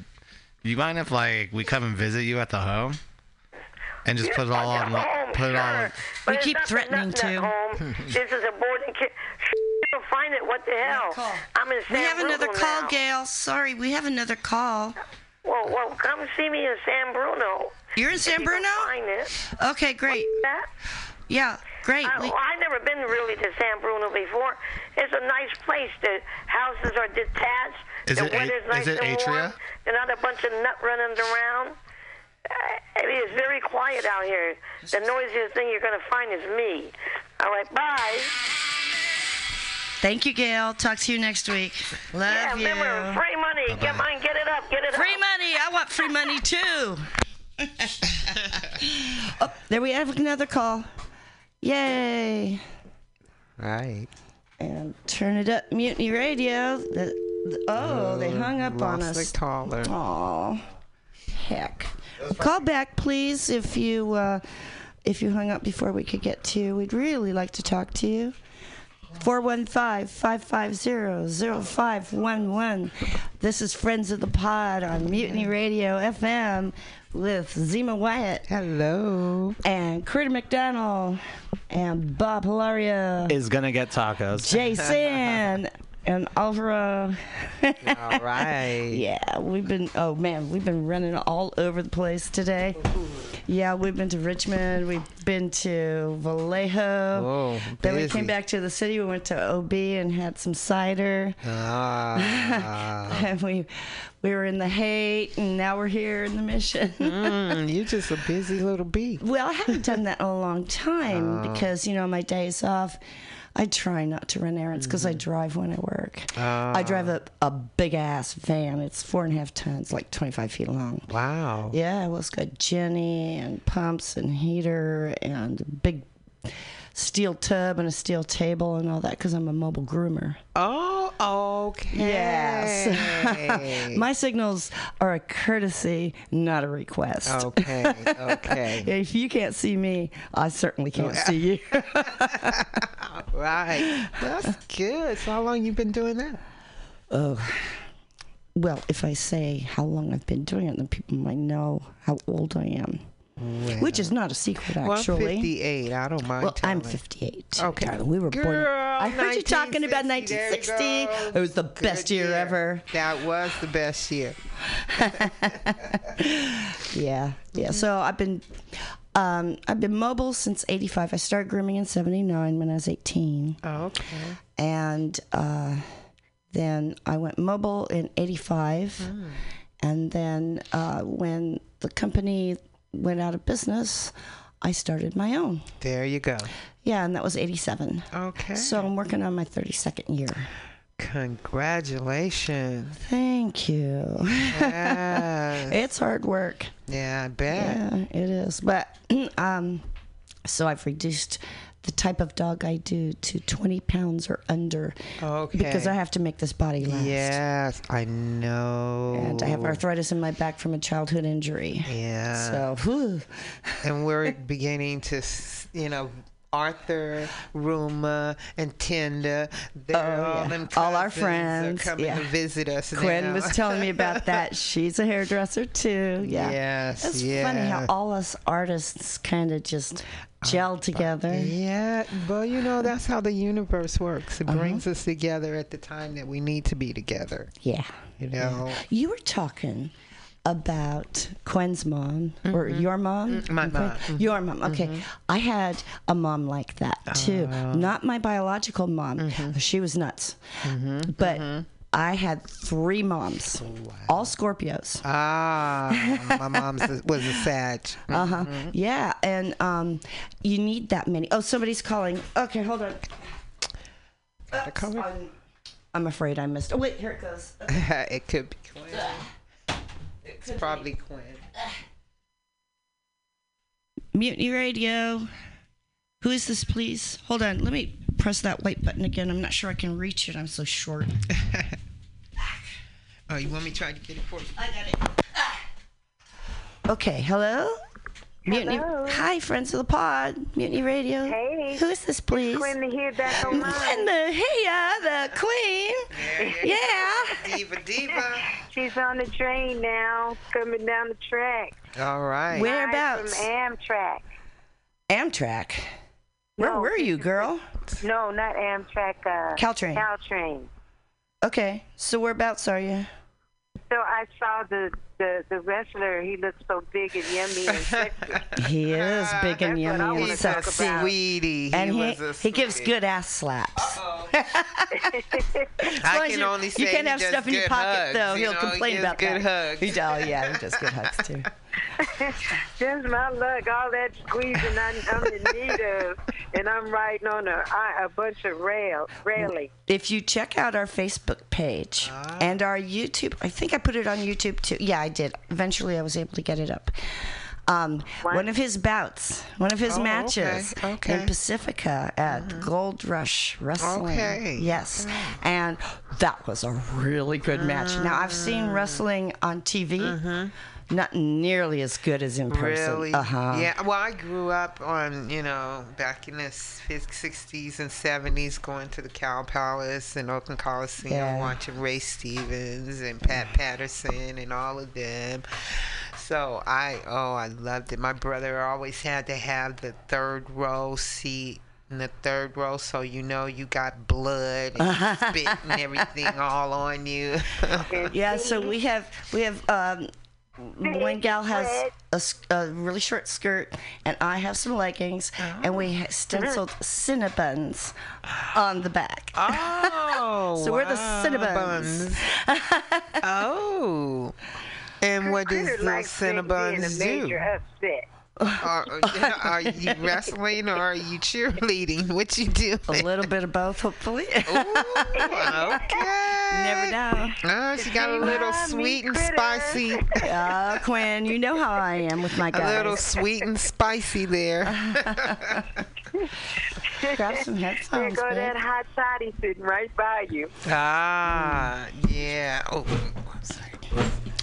you mind if, like, we come and visit you at the home? And just You're put it all on... Home, put sure. it all on. We keep threatening to. Home. This is a boarding kid. You'll find it. What the hell? Call. I'm in San We have Bruno another call, now. Gail. Sorry, we have another call. Well, well, come see me in San Bruno. You're in San Bruno? Find it. Okay, great. Yeah. Great. Uh, well, I've never been really to San Bruno before. It's a nice place. The houses are detached. Is the it weather's a, nice is it and atria? Warm. There's not a bunch of nut runners around. Uh, it is very quiet out here. The noisiest thing you're going to find is me. All right, bye. Thank you, Gail. Talk to you next week. Love yeah, you. Remember, free money. Bye-bye. Get mine. Get it up. Get it free up. Free money. I want free money too. Oh, there we have another call. Yay. Right. And turn it up, Mutiny Radio. The, the, oh, uh, they hung up lost on us. The caller. Oh, heck. Call back, please, if you uh, if you hung up before we could get to you. We'd really like to talk to you. four one five, five five zero, zero five one one. This is Friends of the Pod on Mutiny Radio F M with Zima Wyatt. Hello. And Critter McDonald. And Bob Hilaria. Is going to get tacos. Jason. And Alvaro. All right. Yeah, we've been, oh man, we've been running all over the place today. Ooh. Yeah, we've been to Richmond. We've been to Vallejo. Whoa, then we came back to the city. We went to O B and had some cider. Ah. And we we were in the Haight, and now we're here in the Mission. Mm, you're just a busy little bee. Well, I haven't done that in a long time oh. because, you know, my days off. I try not to run errands because mm-hmm. I drive when I work. Uh, I drive a, a big-ass van. It's four and a half tons, like twenty-five feet long. Wow. Yeah, well, it's got Jenny and pumps and heater and a big steel tub and a steel table and all that because I'm a mobile groomer. Oh, okay. Yes. My signals are a courtesy, not a request. Okay, okay. If you can't see me, I certainly can't see you. Right. That's good. So how long you been doing that? Oh, well, if I say how long I've been doing it, then people might know how old I am. Well, which is not a secret, actually. I'm fifty-eight. I don't mind. Well, telling. I'm fifty-eight. Okay. Darling, we were Girl, born. I heard you talking about nineteen sixty. It was the Good best year, year ever. That was the best year. Yeah. Yeah. So I've been, um, I've been mobile since eighty-five. I started grooming in seventy-nine when I was eighteen. Oh, okay. And uh, then I went mobile in eighty-five. Mm. And then uh, when the company went out of business, I started my own. There you go. Yeah, and that was eighty-seven. Okay. So I'm working on my thirty-second year. Congratulations. Thank you. Yes. It's hard work. Yeah, I bet. Yeah, it is. But um, so I've reduced the type of dog I do to twenty pounds or under. Okay. Because I have to make this body last. Yes, I know. And I have arthritis in my back from a childhood injury. Yeah. So, whew. And we're beginning to, you know, Arthur, Ruma, and Tinda, they're oh, all, yeah. all our friends are coming yeah. to visit us. Quinn now. was telling me about that. She's a hairdresser too. Yeah. Yes. It's yeah. funny how all us artists kind of just gel together. Yeah. Well, you know, that's how the universe works. It uh-huh. brings us together at the time that we need to be together. Yeah. You know. Yeah. You were talking about Quinn's mom, mm-hmm. or your mom? My mom. Mm-hmm. Your mom. Okay. Mm-hmm. I had a mom like that, too. Uh, not my biological mom. Mm-hmm. She was nuts. Mm-hmm. But mm-hmm. I had three moms, wow. all Scorpios. Ah, my mom was a Sag. Mm-hmm. Uh-huh. Yeah, and um, you need that many. Oh, somebody's calling. Okay, hold on. Oops, I'm, I'm afraid I missed. Oh, wait, here it goes. Okay. It could be Quinn. It's Could probably be. Quinn. Mutiny Radio. Who is this, please? Hold on. Let me press that white button again. I'm not sure I can reach it. I'm so short. Oh, you want me to try to get it for you? I got it. Ah. Okay. Hello? Mutiny. Hello. Hi, friends of the pod. Mutiny Radio. Hey. Who is this, please? It's Quinn the Here Back Online. Quinn the Here, the Queen. Yeah. yeah. Diva, diva. She's on the train now, coming down the track. All right. Whereabouts? I'm from Amtrak. Amtrak? Where no, were you, girl? No, not Amtrak. Uh, Caltrain. Caltrain. Okay. So whereabouts are you? So I saw the... The, the wrestler, he looks so big and yummy and sexy. He is big and uh, yummy and sexy. Sweetie. He and was he, a sweetie. He gives good ass slaps. Uh-oh. I can you, only say you can't have stuff in your pocket, hugs, though. You He'll know, complain he about good that. Hugs. He does. Oh, yeah, he does good hugs, too. Just my luck, all that squeezing I'm, I'm in need of, and I'm riding on a, a bunch of rail, railing. If you check out our Facebook page ah. and our YouTube, I think I put it on YouTube too. Yeah, I did. Eventually, I was able to get it up. Um, one of his bouts, one of his oh, matches okay, okay. in Pacifica at mm-hmm. Gold Rush Wrestling. Okay. Yes. Mm-hmm. And that was a really good mm-hmm. match. Now, I've seen wrestling on T V. Mm-hmm. Not nearly as good as in person. Really? Uh-huh. Yeah. Well, I grew up on, you know, back in the sixties and seventies, going to the Cow Palace and Oakland Coliseum, yeah. watching Ray Stevens and Pat Patterson and all of them. So I, oh, I loved it. My brother always had to have the third row seat. In the third row, so you know you got blood and spit and everything all on you. Yeah. So we have we have. Um, One gal has a, a really short skirt, and I have some leggings, oh. and we stenciled Cinnabons on the back. Oh, so wow. we're the Cinnabons. Oh, and what does the like Cinnabons do? Upset. Are, are you wrestling or are you cheerleading? What you do? A little bit of both, hopefully. Ooh, okay. Never know. Oh, she got a little sweet and spicy. Oh, Quinn, you know how I am with my guys. A little sweet and spicy there. Grab some headphones. There go that hot toddy sitting right by you. Ah, mm. yeah. Oh, I'm sorry.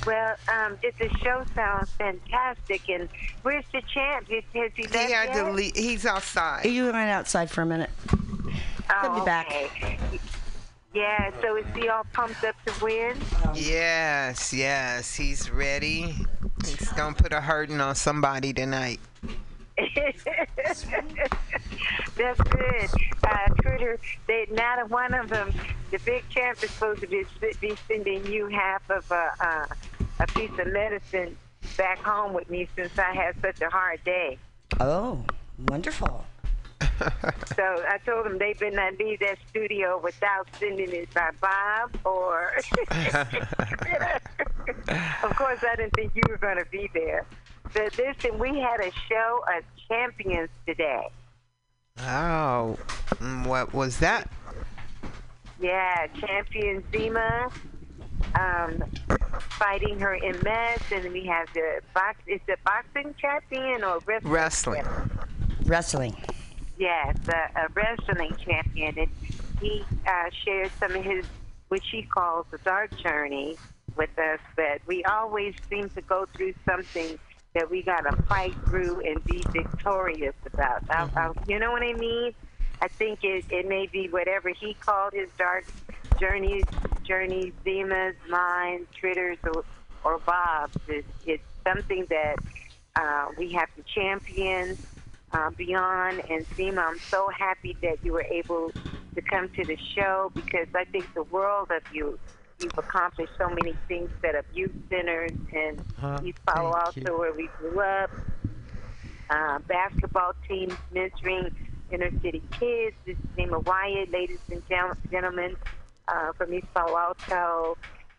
Well, um, it, the show sounds fantastic, and where's the champ? Is, has he left he had yet? To leave. He's outside. You went outside for a minute. Oh, he'll be back. Okay. Yeah, so is he all pumped up to win? Um, yes, yes, he's ready. It's gonna put a hurting on somebody tonight. That's good. Uh, Twitter, they, not one of them, the big champ is supposed to be, be sending you half of a, uh, a piece of medicine back home with me since I had such a hard day. Oh, wonderful. So I told them they better not leave that studio without sending it by Bob or... Of course, I didn't think you were going to be there. But listen, we had a show of champions today. Oh, what was that? Yeah, Champion Zima um, fighting her in M S, and we have the box. Is it boxing champion or wrestling? Wrestling. Wrestling. Yes, a, a wrestling champion, and he uh, shared some of his, which he calls the dark journey, with us. But we always seem to go through something that we gotta fight through and be victorious about. I, I, you know what I mean? I think it, it may be whatever he called his dark journeys, journeys, Zima's, mine, Tritter's, or, or Bob's. It's, it's something that uh, we have to champion. Uh, beyond and Zima, I'm so happy that you were able to come to the show because I think the world of you. You've accomplished so many things, set up youth centers and uh, East Palo Alto where we grew up, uh, basketball teams, mentoring inner city kids. This is Zima Wyatt, ladies and gentlemen, uh, from East Palo Alto,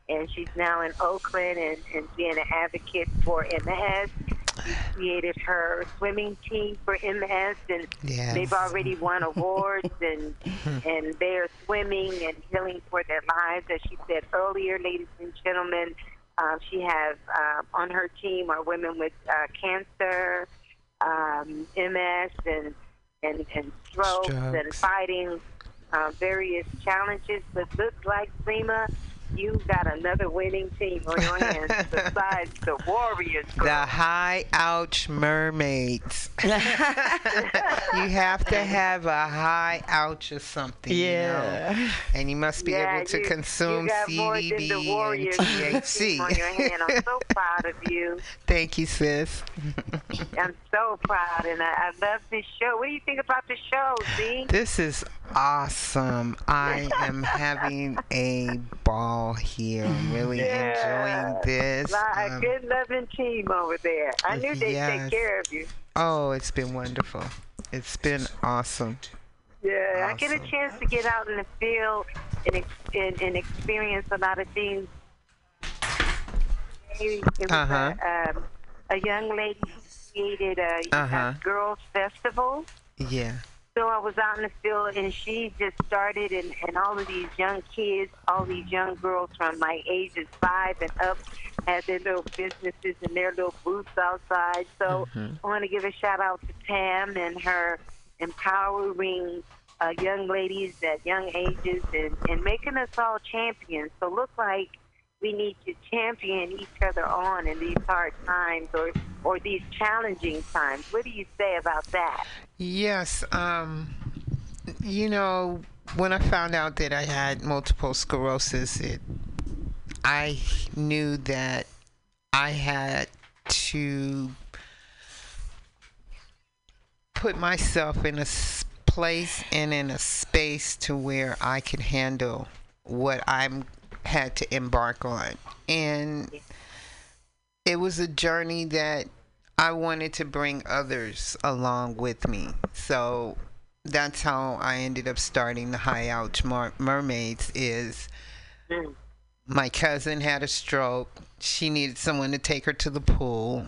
and she's now in Oakland and, and being an advocate for M S. She created her swimming team for M S, and yes. They've already won awards, and and they're swimming and healing for their lives. As she said earlier, ladies and gentlemen, uh, she has uh, on her team are women with uh, cancer, um, M S, and and and strokes, strokes. and fighting uh, various challenges. But looks like Zima, you got another winning team on your hands besides the Warriors. Girl. The High Ouch Mermaids. You have to have a high ouch or something. Yeah. You know? And you must be yeah, able to you, consume C B D. You got C D B more than the Warriors T H C on your hand. I'm so proud of you. Thank you, sis. I'm so proud, and I, I love this show. What do you think about the show, Z? This is awesome. I am having a ball here. I'm really yeah. enjoying this. Like um, a good loving team over there. I knew they'd yes. take care of you. Oh, it's been wonderful. It's been awesome. Yeah, awesome. I get a chance to get out in the field and, and, and experience a lot of things. It was uh-huh. a, um, a young lady created a, uh-huh. a girls' festival. Yeah. So I was out in the field, and she just started, and, and all of these young kids, all these young girls from like ages five and up, had their little businesses and their little booths outside. So mm-hmm. I want to give a shout out to Pam and her empowering uh, young ladies at young ages and, and making us all champions. So look like we need to champion each other on in these hard times or, or these challenging times. What do you say about that? Yes. Um, you know, when I found out that I had multiple sclerosis, it, I knew that I had to put myself in a place and in a space to where I could handle what I'm had to embark on, and it was a journey that I wanted to bring others along with me. So that's how I ended up starting the High Ouch Mermaids. Is my cousin had a stroke, she needed someone to take her to the pool,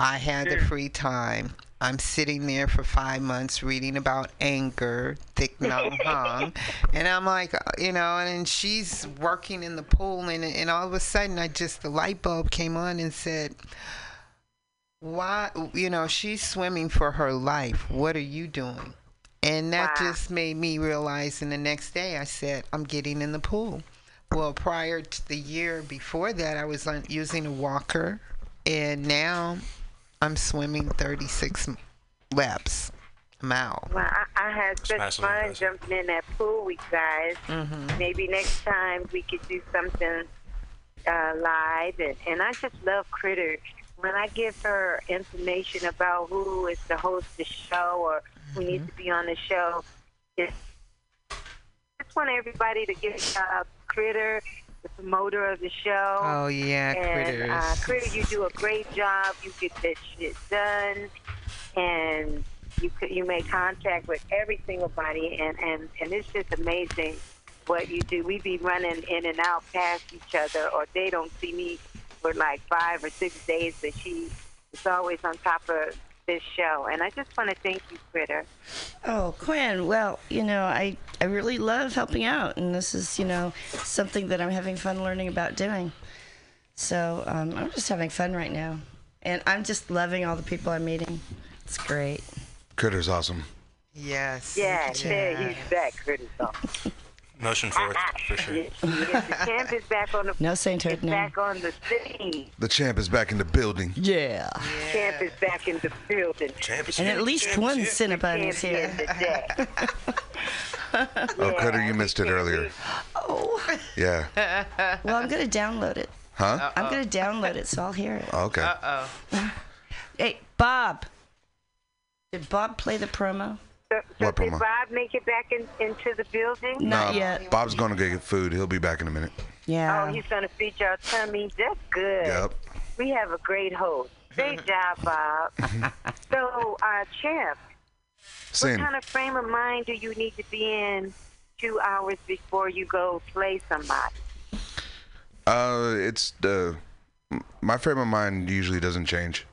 I had the free time, I'm sitting there for five months reading about anger, Thich Nhat Hanh, and I'm like, you know, and she's working in the pool, and and all of a sudden, I just, the light bulb came on and said, why, you know, she's swimming for her life. What are you doing? And that wow. just made me realize, and the next day, I said, I'm getting in the pool. Well, prior to the year before that, I was using a walker, and now I'm swimming thirty-six laps. I'm out. Well, I, I had such Smash fun in jumping in that pool with guys. Mm-hmm. Maybe next time we could do something uh, live. And, and I just love Critter. when I give her information about who is to host the show or who mm-hmm. needs to be on the show, it's, I just want everybody to get uh, Critter, the promoter of the show. Oh, yeah, Critter. And uh, Critter, you do a great job. You get that shit done. And you you make contact with every single body. And, and, and it's just amazing what you do. We be running in and out past each other, or they don't see me for like five or six days, but she is always on top of this show. And I just want to thank you, Critter. Oh, Quinn, well, you know, I, I really love helping out, and this is, you know, something that I'm having fun learning about doing. So um, I'm just having fun right now, and I'm just loving all the people I'm meeting. It's great. Critter's awesome. Yes. Yeah, yeah. He's back, Critter's awesome. Motion for it, for sure. Yes, yes, the champ is back on the no Saint Hood, no. back on the scene. The champ is back in the building. Yeah. yeah. Champ is back in the building. Champ is and at least champ one Cinnabon is here. yeah. Oh, Critter, you missed it earlier. Oh. Yeah. Well, I'm going to download it. Huh? Uh-oh. I'm going to download it, so I'll hear it. Okay. Uh-oh. Hey, Bob. Did Bob play the promo? So, so did Bob make it back in, into the building? Not no, yet. Bob's going to go get food. He'll be back in a minute. Yeah. Oh, he's going to feed y'all tummy. That's good. Yep. We have a great host. Great job, Bob. So, uh, Champ, Same. what kind of frame of mind do you need to be in two hours before you go play somebody? Uh, it's the my frame of mind usually doesn't change.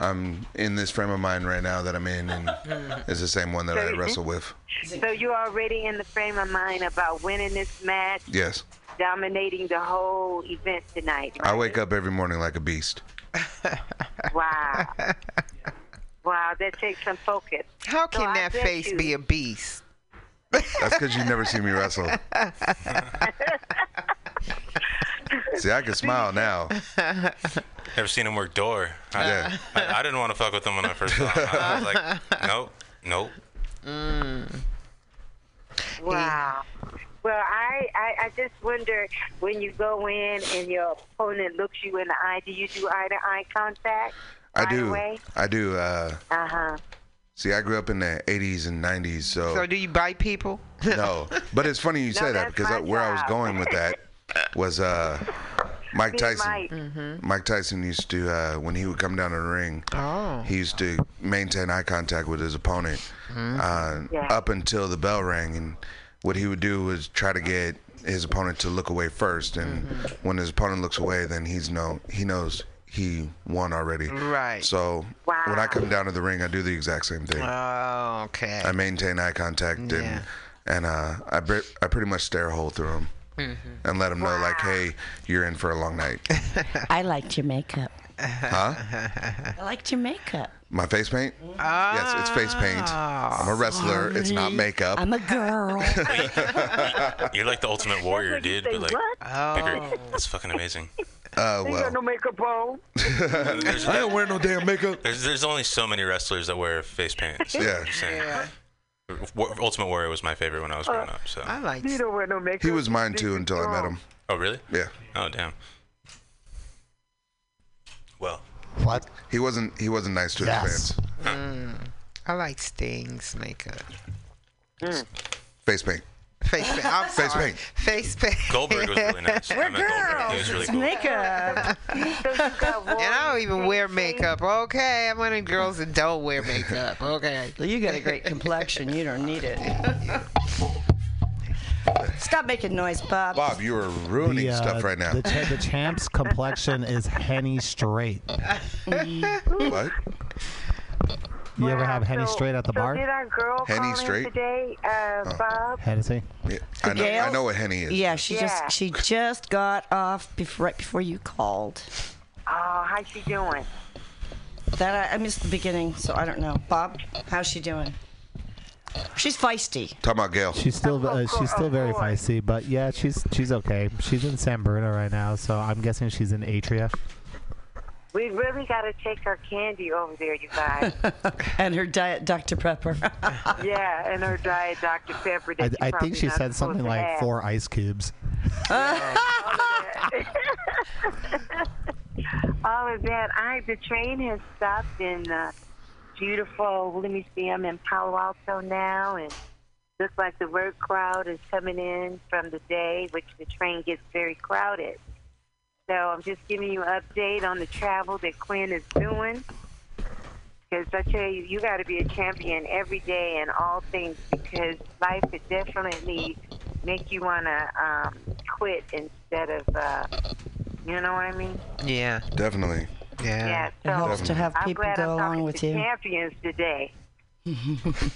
I'm in this frame of mind right now that I'm in, and it's the same one that so, I wrestle with. So you're already in the frame of mind about winning this match? Yes. Dominating the whole event tonight, right? I wake up every morning like a beast. Wow. Wow, that takes some focus. How can so that face you. be a beast? That's because you've never seen me wrestle. See, I can smile now. Never seen him work door. I, yeah. I, I didn't want to fuck with him when I first saw him. I was like, nope, nope. Mm. Wow. Well, I, I, I just wonder, when you go in and your opponent looks you in the eye, do you do eye-to-eye contact? I right do. Away? I do. Uh, uh-huh. See, I grew up in the eighties and nineties, so. So do you bite people? No. But it's funny you no, say that, because I, where I was going with that was uh, Mike Tyson. Mike. Mm-hmm. Mike Tyson used to, uh, when he would come down to the ring, oh. he used to maintain eye contact with his opponent mm-hmm. uh, yeah. up until the bell rang. And what he would do was try to get his opponent to look away first. And mm-hmm. when his opponent looks away, then he's know, he knows he won already. Right. So wow. when I come down to the ring, I do the exact same thing. Oh, okay. I maintain eye contact, yeah. and, and uh, I, br- I pretty much stare a hole through him. Mm-hmm. And let them know, wow. like, hey, you're in for a long night. I liked your makeup. Huh? I liked your makeup. My face paint? Oh. Yes, it's face paint. I'm a wrestler. Sorry. It's not makeup. I'm a girl. Wait, you're like the Ultimate Warrior, dude. But like, oh. bigger. That's fucking amazing. Uh, well. You got no makeup on. I don't wear no damn makeup. There's, there's only so many wrestlers that wear face paint. So yeah. yeah. Ultimate Warrior was my favorite when I was growing uh, up. So I like. You don't wear no makeup. He was mine too until I met him. Oh really? Yeah. Oh damn. Well. What? He wasn't. He wasn't nice to yes. his fans. Mm, I like Sting's makeup. Mm. Face paint. Face paint. I'm Face sorry. paint. Face paint. Goldberg was really nice. We're girls. He was really cool. Makeup. And I don't even wear makeup. Okay, I'm one of the girls that don't wear makeup. Okay. Well, you got a great complexion. You don't need it. Stop making noise, Bob. Bob, you are ruining the, uh, stuff right now. The, ch- the champ's complexion is Henny Straight. What? You wow. ever have Henny so, Straight at the so bar? Did our girl Henny call Straight in today, uh, oh. Bob? Hennessy. Yeah, I know. Gail? I know what Henny is. Yeah, she yeah. just she just got off before, right before you called. Oh, how's she doing? That I, I missed the beginning, so I don't know. Bob, how's she doing? She's feisty. Talking about Gail. She's still uh, she's still very feisty, but yeah, she's she's okay. She's in San Bruno right now, so I'm guessing she's in Atria. We really got to take her candy over there, you guys. And her Diet Doctor Pepper. Yeah, and her Diet Doctor Pepper. That I, I think she said something like have. four ice cubes. Yeah, All of that. I the train has stopped in uh, beautiful. Let me see. I'm in Palo Alto now, and looks like the work crowd is coming in from the day, which the train gets very crowded. So I'm just giving you an update on the travel that Quinn is doing. Because I tell you, you got to be a champion every day in all things, because life would definitely make you want to um, quit instead of, uh, you know what I mean? Yeah. Definitely. Yeah. yeah so it helps to have people go along with you. I'm glad I'm talking to champions today.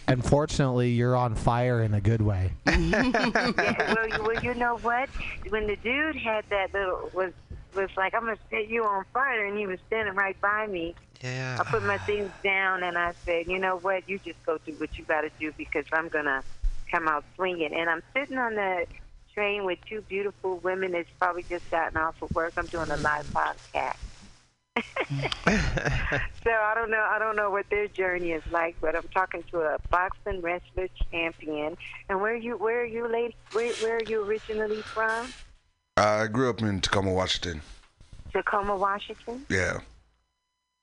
Unfortunately, you're on fire in a good way. yeah, well, well, you know what? When the dude had that little, was was like, I'm going to set you on fire, and he was standing right by me. Yeah. I put my things down, and I said, you know what? You just go do what you got to do, because I'm going to come out swinging. And I'm sitting on the train with two beautiful women that's probably just gotten off of work. I'm doing a live podcast. So I don't know I don't know what their journey is like, but I'm talking to a boxing wrestler champion. And where are you where are you lady where, where are you originally from? I grew up in Tacoma, Washington. Tacoma, Washington? Yeah.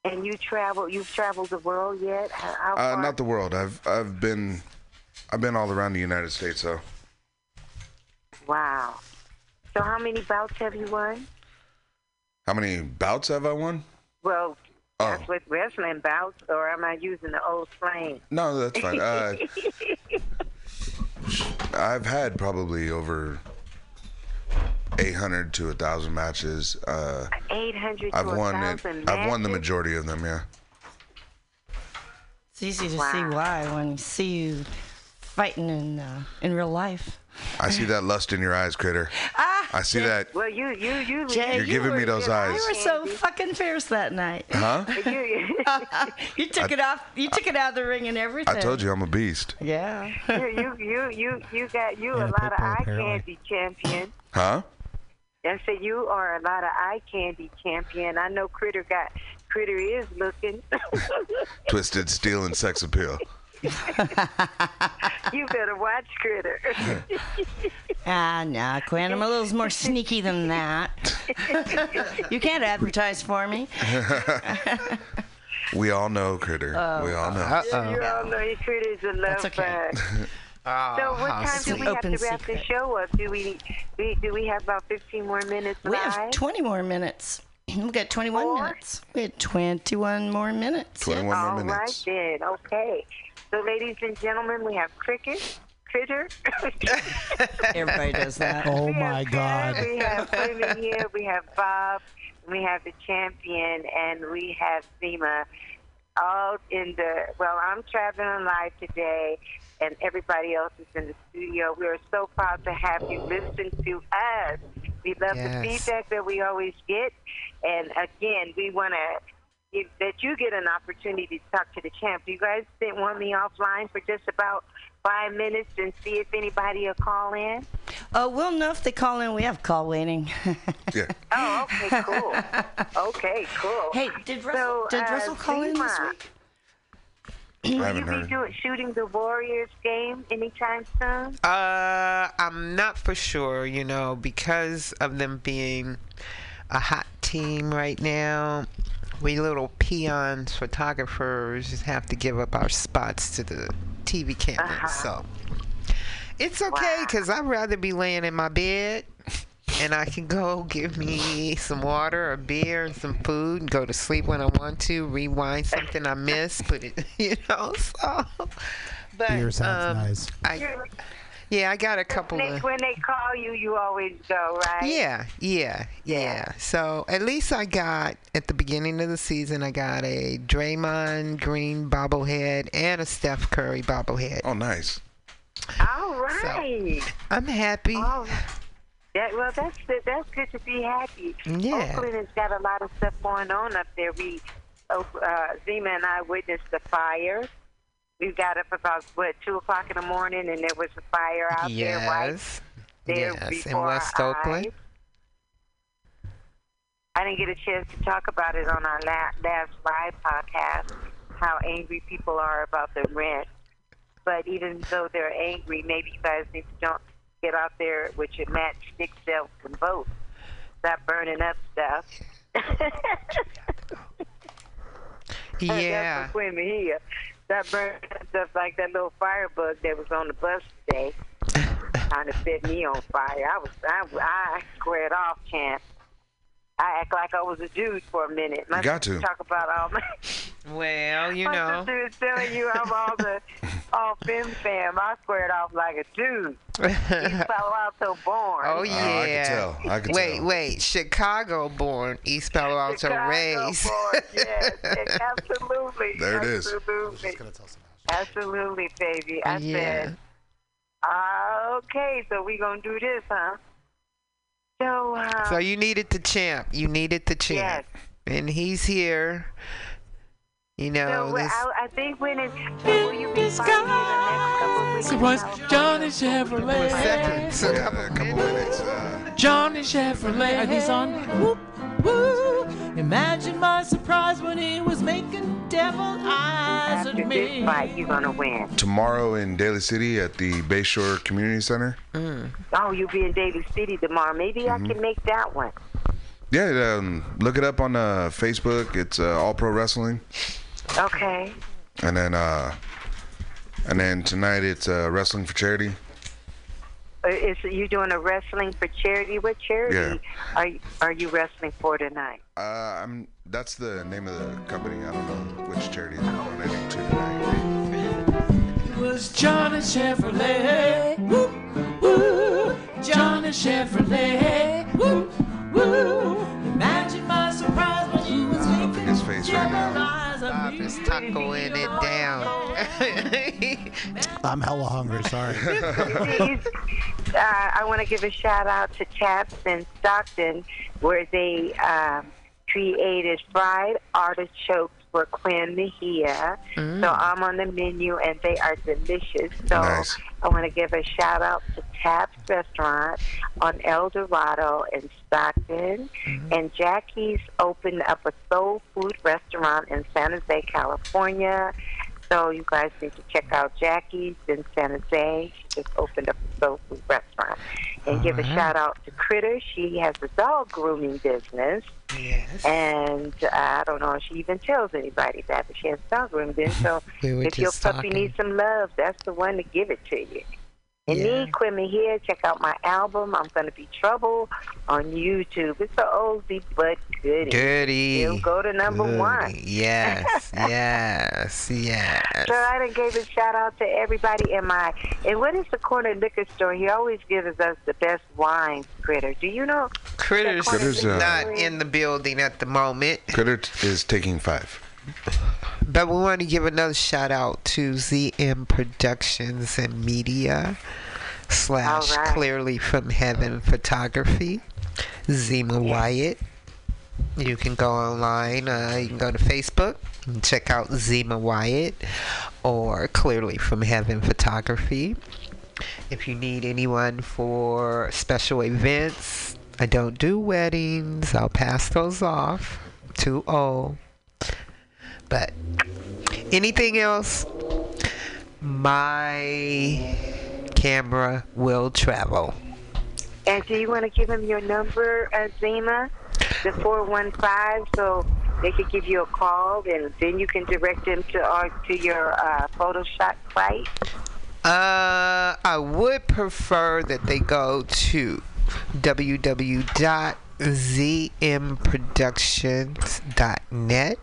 And you travel you've traveled the world yet? How, how uh, not the world. I've I've been I've been all around the United States, so. Wow. So how many bouts have you won? How many bouts have I won? Well, that's oh. with wrestling bouts, or am I using the old slang? No, that's fine. uh, I've had probably over eight hundred to one thousand matches. Uh, eight hundred I've to one thousand matches? I've won the majority of them, yeah. It's easy to wow. see why when you see you fighting in, uh, in real life. I see that lust in your eyes, Critter. Ah, I see Jay. that. Well, you, you, you, Jay, you're you giving me those eyes. You were so fucking fierce that night. Huh? you took I, it off. You took I, it out of the ring and everything. I told you I'm a beast. Yeah. you, you, you, you got you yeah, a lot of eye apparently. candy champion. Huh? I said you are a lot of eye candy champion. I know Critter got Critter is looking. Twisted steel and sex appeal. You better watch Critter. Ah, uh, no, Quinn, I'm a little more sneaky than that. You can't advertise for me. We all know Critter. Oh, we all know. Uh-oh. You all know Critter's a love okay. bug. Oh, so what time do we have to wrap the show up? Do we, we do we have about fifteen more minutes left? We live? have twenty more minutes. We got twenty-one Four? minutes. We had twenty-one more minutes. twenty-one yeah. more all minutes. All right then. Okay. So, ladies and gentlemen, we have Cricket, Critter. Everybody does that. Oh, my God. We have women here. We have Bob. We have the champion. And we have Seema. All in the, well, I'm traveling live today, and everybody else is in the studio. We are so proud to have you listen to us. We love yes. the feedback that we always get. And, again, we want to... If, that you get an opportunity to talk to the champ. You guys didn't want me offline for just about five minutes and see if anybody will call in? Oh, we'll know if they call in. We have call waiting. yeah. Oh, okay, cool. Okay, cool. Hey, did Russell, so, did Russell uh, call Seema, in this week? Will you be doing, shooting the Warriors game anytime soon? Uh, I'm not for sure, you know, because of them being a hot team right now. We little peons, photographers, have to give up our spots to the T V cameras. Uh-huh. So it's okay, because wow. I'd rather be laying in my bed, and I can go give me some water, a beer, and some food, and go to sleep when I want to, rewind something I missed, put it, you know, so. But, beer sounds um, nice. I, yeah, I got a couple when they, of... When they call you, you always go, right? Yeah, yeah, yeah, yeah. So at least I got, at the beginning of the season, I got a Draymond Green bobblehead and a Steph Curry bobblehead. Oh, nice. All right. So, I'm happy. Oh, that, well, that's good. That's good to be happy. Yeah. Oakland has got a lot of stuff going on up there. We, uh, Seema and I witnessed the fire. We got up about, what, two o'clock in the morning, and there was a fire out yes. there, right? There yes, before in West Oakland. Eyes. I didn't get a chance to talk about it on our last live podcast, how angry people are about the rent. But even though they're angry, maybe you guys need to don't get out there with your matchstick selves and vote. Stop burning up stuff. Yeah. That's between me here. That burned stuff like that little firebug that was on the bus today, trying to set me on fire. I was, I, I squared off, champ. I act like I was a Jew for a minute. My you got to talk about all my. Well, you my know. My sister is telling you I'm all the all femme fam. I squared off like a Jew. East Palo Alto born. Oh yeah. Oh, I can tell. I can wait, tell. Wait, wait. Chicago born. East Palo Alto Chicago raised. Born, yes, yes, absolutely. There it absolutely. Is. Absolutely, baby. I yeah. said. Okay, so we gonna do this, huh? So, um, so you needed the champ. You needed the champ. Yes. And he's here. You know. So this I, I think when it's will you be finding so what's Johnny Chevrolet? Second, so yeah, couple a couple minutes. minutes uh, Johnny Chevrolet. He's on. Whoop, whoop. Imagine my surprise when he was making devil eyes after at me. This fight, you're gonna win. Tomorrow in Daly City at the Bayshore Community Center. Mm. Oh, you'll be in Daly City tomorrow. Maybe mm-hmm. I can make that one. Yeah, um, look it up on uh, Facebook. It's uh, All Pro Wrestling. Okay. And then, uh, and then tonight it's uh, Wrestling for Charity. Is you doing a wrestling for charity? What charity yeah. are you, are you wrestling for tonight? Uh, I'm. That's the name of the company. I don't know which charity they're donating to tonight. It was Johnny Chevrolet. Woo, woo. Johnny Chevrolet. Woo, woo. Imagine my surprise when he was making up in his face right now. Stop his tacoing it down. I'm hella hungry, sorry. uh, I want to give a shout out to Chaps in Stockton, where they um, created fried artichokes for Quinn Mejia. Mm. So I'm on the menu, and they are delicious. So nice. I want to give a shout out to Taps Restaurant on El Dorado in Stockton. Mm-hmm. And Jackie's opened up a soul food restaurant in San Jose, California. So you guys need to check out Jackie's in San Jose. She just opened up a soul food restaurant. And all give right. a shout out to Critter. She has a dog grooming business. Yes. And uh, I don't know if she even tells anybody that, but she has dog grooming business. So we if your puppy talking. needs some love, that's the one to give it to you. And yeah. me, Quimmy here, check out my album, I'm Gonna Be Trouble, on YouTube. It's an oldie but goodie. Goodie. It'll go to number goodie. one. Yes, yes, yes. So I done gave a shout out to everybody in my, and what is the corner liquor store? He always gives us the best wine, Critter. Do you know? Critter's, Critter's uh, not in the building at the moment. Critter is taking five. But we want to give another shout out to Z M Productions and Media slash right. Clearly From Heaven Photography, Zima yeah. Wyatt. You can go online, uh, you can go to Facebook and check out Zima Wyatt or Clearly From Heaven Photography. If you need anyone for special events, I don't do weddings, I'll pass those off to O. But anything else, my camera will travel. And do you want to give him your number, uh, Zima? The four one five, so they could give you a call, and then you can direct them to uh, to your uh, Photoshop site? Uh, I would prefer that they go to w w w dot z m productions dot net.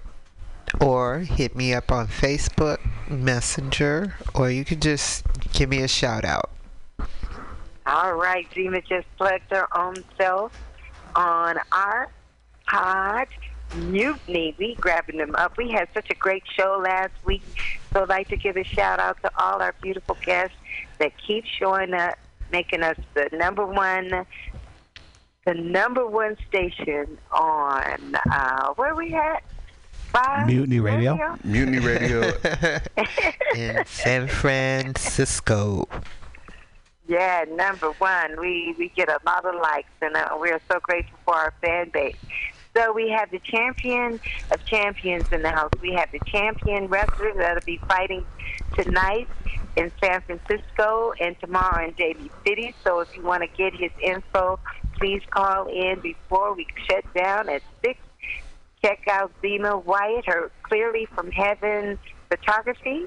Or hit me up on Facebook Messenger, or you can just give me a shout out. All right, Zima just plugged her own self on our pod, Mutiny. We grabbing them up. We had such a great show last week, so I'd like to give a shout out to all our beautiful guests that keep showing up, making us the number one. The number one station on uh, where we at? Mutiny Radio. Radio. Mutiny Radio in San Francisco. Yeah, number one. We we get a lot of likes, and uh, we are so grateful for our fan base. So we have the champion of champions in the house. We have the champion wrestlers that'll be fighting tonight in San Francisco and tomorrow in Daly City. So if you want to get his info, please call in before we shut down at six. check out Zena White, her Clearly From Heaven Photography.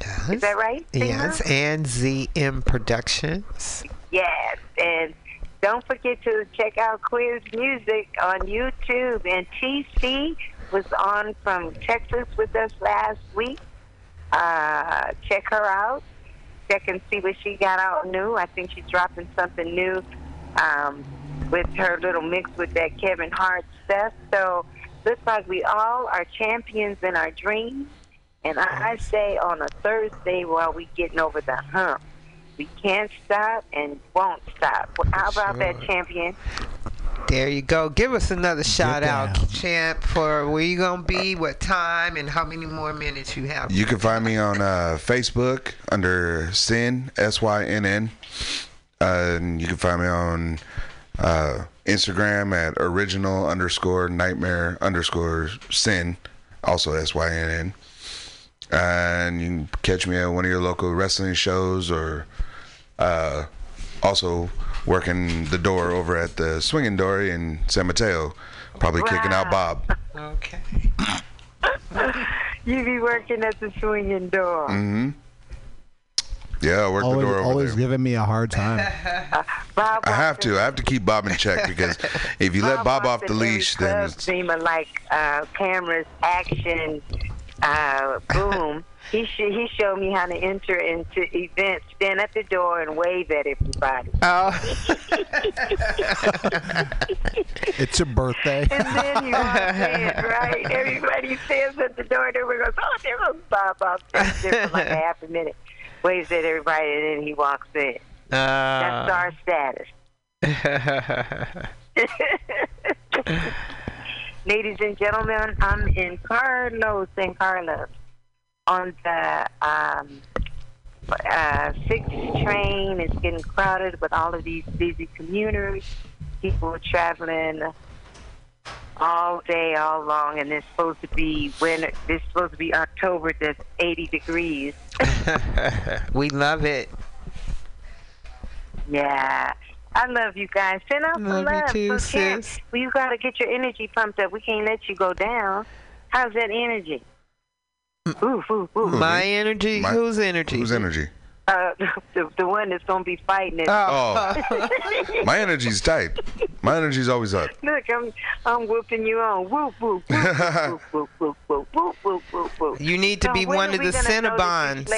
Yes. Is that right, Zena? Yes, and Z M Productions. Yes, and don't forget to check out Queer's Music on YouTube. And T C was on from Texas with us last week. Uh, check her out. Check and see what she got out new. I think she's dropping something new um, with her little mix with that Kevin Hart stuff. So looks like we all are champions in our dreams. And I say on a Thursday while we getting over the hump, we can't stop and won't stop. Well, how about sure. that, champion? There you go. Give us another shout out, champ, for where you gonna be, what time, and how many more minutes you have. You can find me on uh, Facebook under Syn, S Y N N. Uh, and you can find me on uh, Instagram at original underscore nightmare underscore Syn, also S Y N N. Uh, and you can catch me at one of your local wrestling shows, or uh, also working the door over at the Swinging Door in San Mateo, probably wow. kicking out Bob. Okay. You be working at the Swinging Door. Mm-hmm. Yeah, I work always, the door over always there. Always giving me a hard time. uh, Bob I have to. I have to keep Bob in check, because if you Bob let Bob off the leash, then it's... like uh, cameras, action... Uh, boom. He sh- he showed me how to enter into events, stand at the door and wave at everybody. Oh. It's your birthday. And then you all stand, right? Everybody stands at the door and everyone goes, oh, there goes Bob Bob. Stands there for like a half a minute, waves at everybody, and then he walks in. Uh. That's our status. Ladies and gentlemen, I'm in Carlos, San Carlos, on the um, uh, sixth train. It's getting crowded with all of these busy commuters, people traveling all day, all long, and it's supposed to be winter. It's supposed to be October. That's eighty degrees. We love it. Yeah. I love you guys. Send out some love. love. You too, so sis. Well, you got to get your energy pumped up. We can't let you go down. How's that energy? Ooh, ooh, ooh. My energy? My, whose energy? Whose energy? Uh, the, the one that's going to be fighting it. Oh. oh. My energy's tight. My energy's always up. Look, I'm I'm whooping you on. Whoop, whoop, whoop, whoop, whoop, whoop, whoop, whoop, whoop, whoop. You need to so be one of the Cinnabons.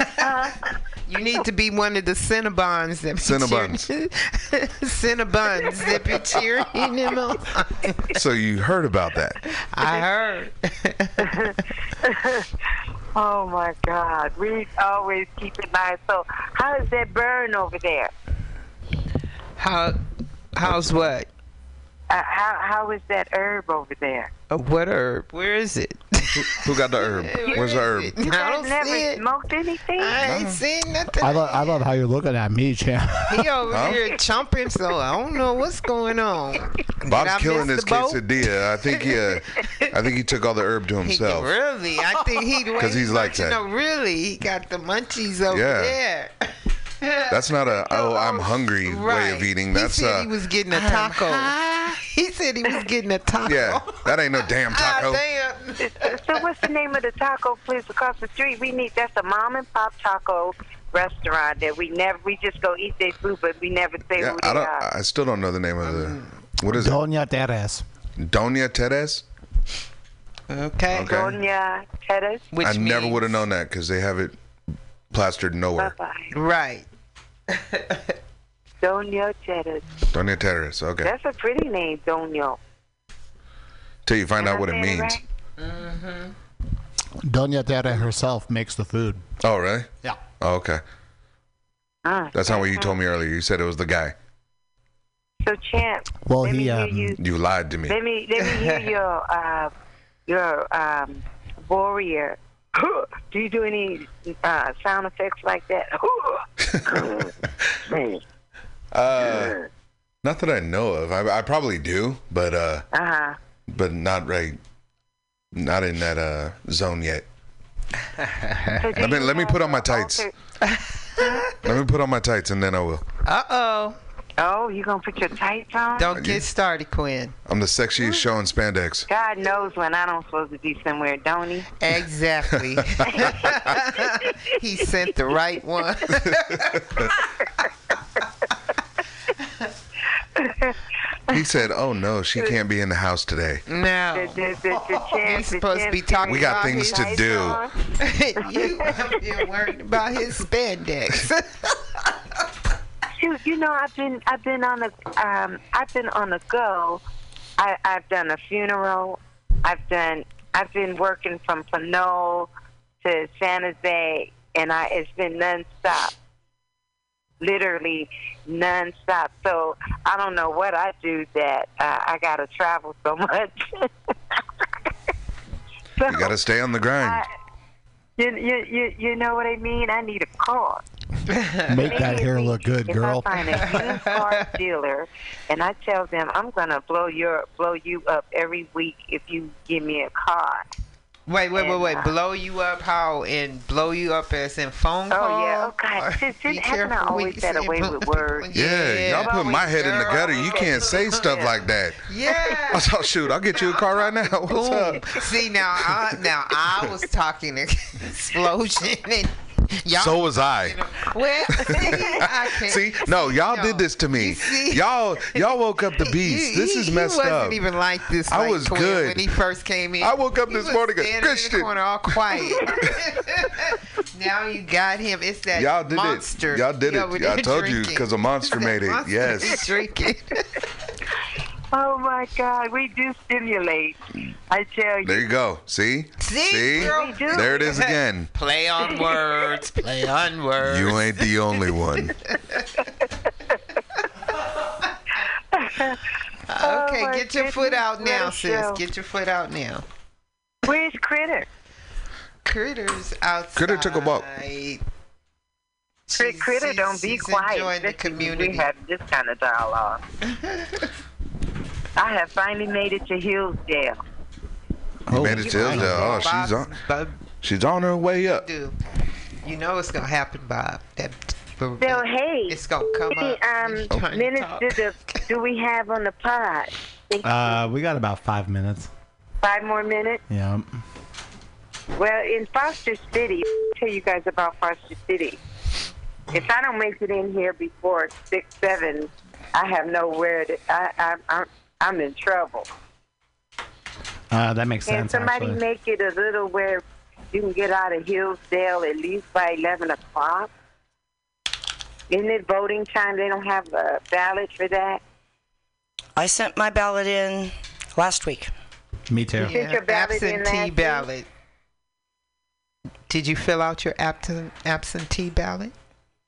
Uh-huh. You need to be one of the Cinnabons that Cinnabons. Cinnabons that be cheering him on. So you heard about that? I heard. Oh my God! We always keep an eye. So how is that burn over there? How? How's what? Uh, how how is that herb over there? Uh, what herb? Where is it? Who, who got the herb? Where's the herb? You guys never smoked anything? I ain't no. seen nothing. I love, I love how you're looking at me, champ. He over huh? here chomping, so I don't know what's going on. Bob's killing his quesadilla. I think he, uh, I think he took all the herb to himself. He, really? I think he because he's like that. You know, really, he got the munchies over yeah. there. That's not a oh I'm hungry right. way of eating. That's he said uh, he was getting a taco. He said he was getting a taco. Yeah, that ain't no damn taco. Oh, damn. So what's the name of the taco place across the street? We need that's a mom and pop taco restaurant that we never we just go eat their food, but we never say yeah, who they I don't, are. I still don't know the name of the what is Doña it? Teres. Doña Teres. Okay. okay. Doña Teres. Which I never would have known that because they have it plastered nowhere. Bye-bye. Right. Doña Teres. Doña Teres, okay. That's a pretty name, Doña. Till you find Can out I what it means. Right? Mm-hmm. Doña Teres herself makes the food. Oh, really? Yeah. Oh, okay. Uh, That's not what you told me earlier. You said it was the guy. So, champ. Well, let he. Me um, hear you. you lied to me. Let me let me hear your uh, your um, warrior. Do you do any uh, sound effects like that? uh, not that I know of. I, I probably do, but uh, uh-huh. but not right, not in that uh, zone yet. So I mean, let me put on my tights. Let me put on my tights, and then I will. Uh oh. Oh, you gonna put your tights on? Don't get started, Quinn. I'm the sexiest show in spandex. God knows when I don't supposed to be somewhere, don't he? Exactly. He sent the right one. He said, "Oh no, she can't be in the house today." No, we're supposed to be talking. We got things to do. You have been worried about his spandex. Shoot, you know, I've been, I've been on a, um, I've been on a go. I, I've done a funeral. I've done, I've been working from Pinole to San Jose, and I, it's been nonstop. Literally nonstop. So I don't know what I do that uh, I gotta travel so much. So you gotta stay on the grind. I, you, you you you know what I mean? I need a car. Make that maybe hair look good, if girl. I find a used car dealer, and I tell them I'm gonna blow your blow you up every week if you give me a car. Wait, wait, wait, wait. Blow you up how? And blow you up as in phone calls? Oh, yeah. Oh, God. Shouldn't I always get away with words? Yeah, yeah. Y'all put my head in the gutter. You can't say stuff like that. Yeah. I thought, shoot, I'll get you a car right now. What's up? See, now I, now I was talking explosion and... Y'all so was I. Well, see, I can't. See, no, y'all no. did this to me. Y'all, y'all woke up the beast. This is messed he wasn't up. Wasn't even like this. I like, was good when he first came in. I woke up he this was morning. Standing Christian. In the corner, all quiet. Now you got him. It's that y'all did monster. It. Y'all did it. I told drinking. you because a monster made it. Monster yes. Drinking. Oh my God, we do stimulate. I tell you. There you go. See? See? See? Girl, there it is again. Play on words. Play on words. You ain't the only one. Okay, oh get your goodness. foot out now, sis. Show. Get your foot out now. Where's Critter? Critter's outside. Critter took a walk. She's, Critter, don't be quiet. Enjoying the community. We have this kind of dialogue. I have finally made it to Hillsdale. Oh, you made it to Hillsdale. Oh, she's on, Bob, she's on her way up. You, you know it's going to happen, Bob. That, so, that, hey. It's going to come hey, up. Um, minister, do we have on the pod? Uh, we got about five minutes. Five more minutes? Yeah. Well, in Foster City, I'll tell you guys about Foster City. If I don't make it in here before six, seven, I have nowhere to... I, I, I'm, I'm in trouble. Uh, that makes sense. Can somebody actually. make it a little where you can get out of Hillsdale at least by eleven o'clock? Isn't it voting time? They don't have a ballot for that? I sent my ballot in last week. Me too. You yeah. sent your ballot absentee in last ballot. Week? Did you fill out your absent, absentee ballot?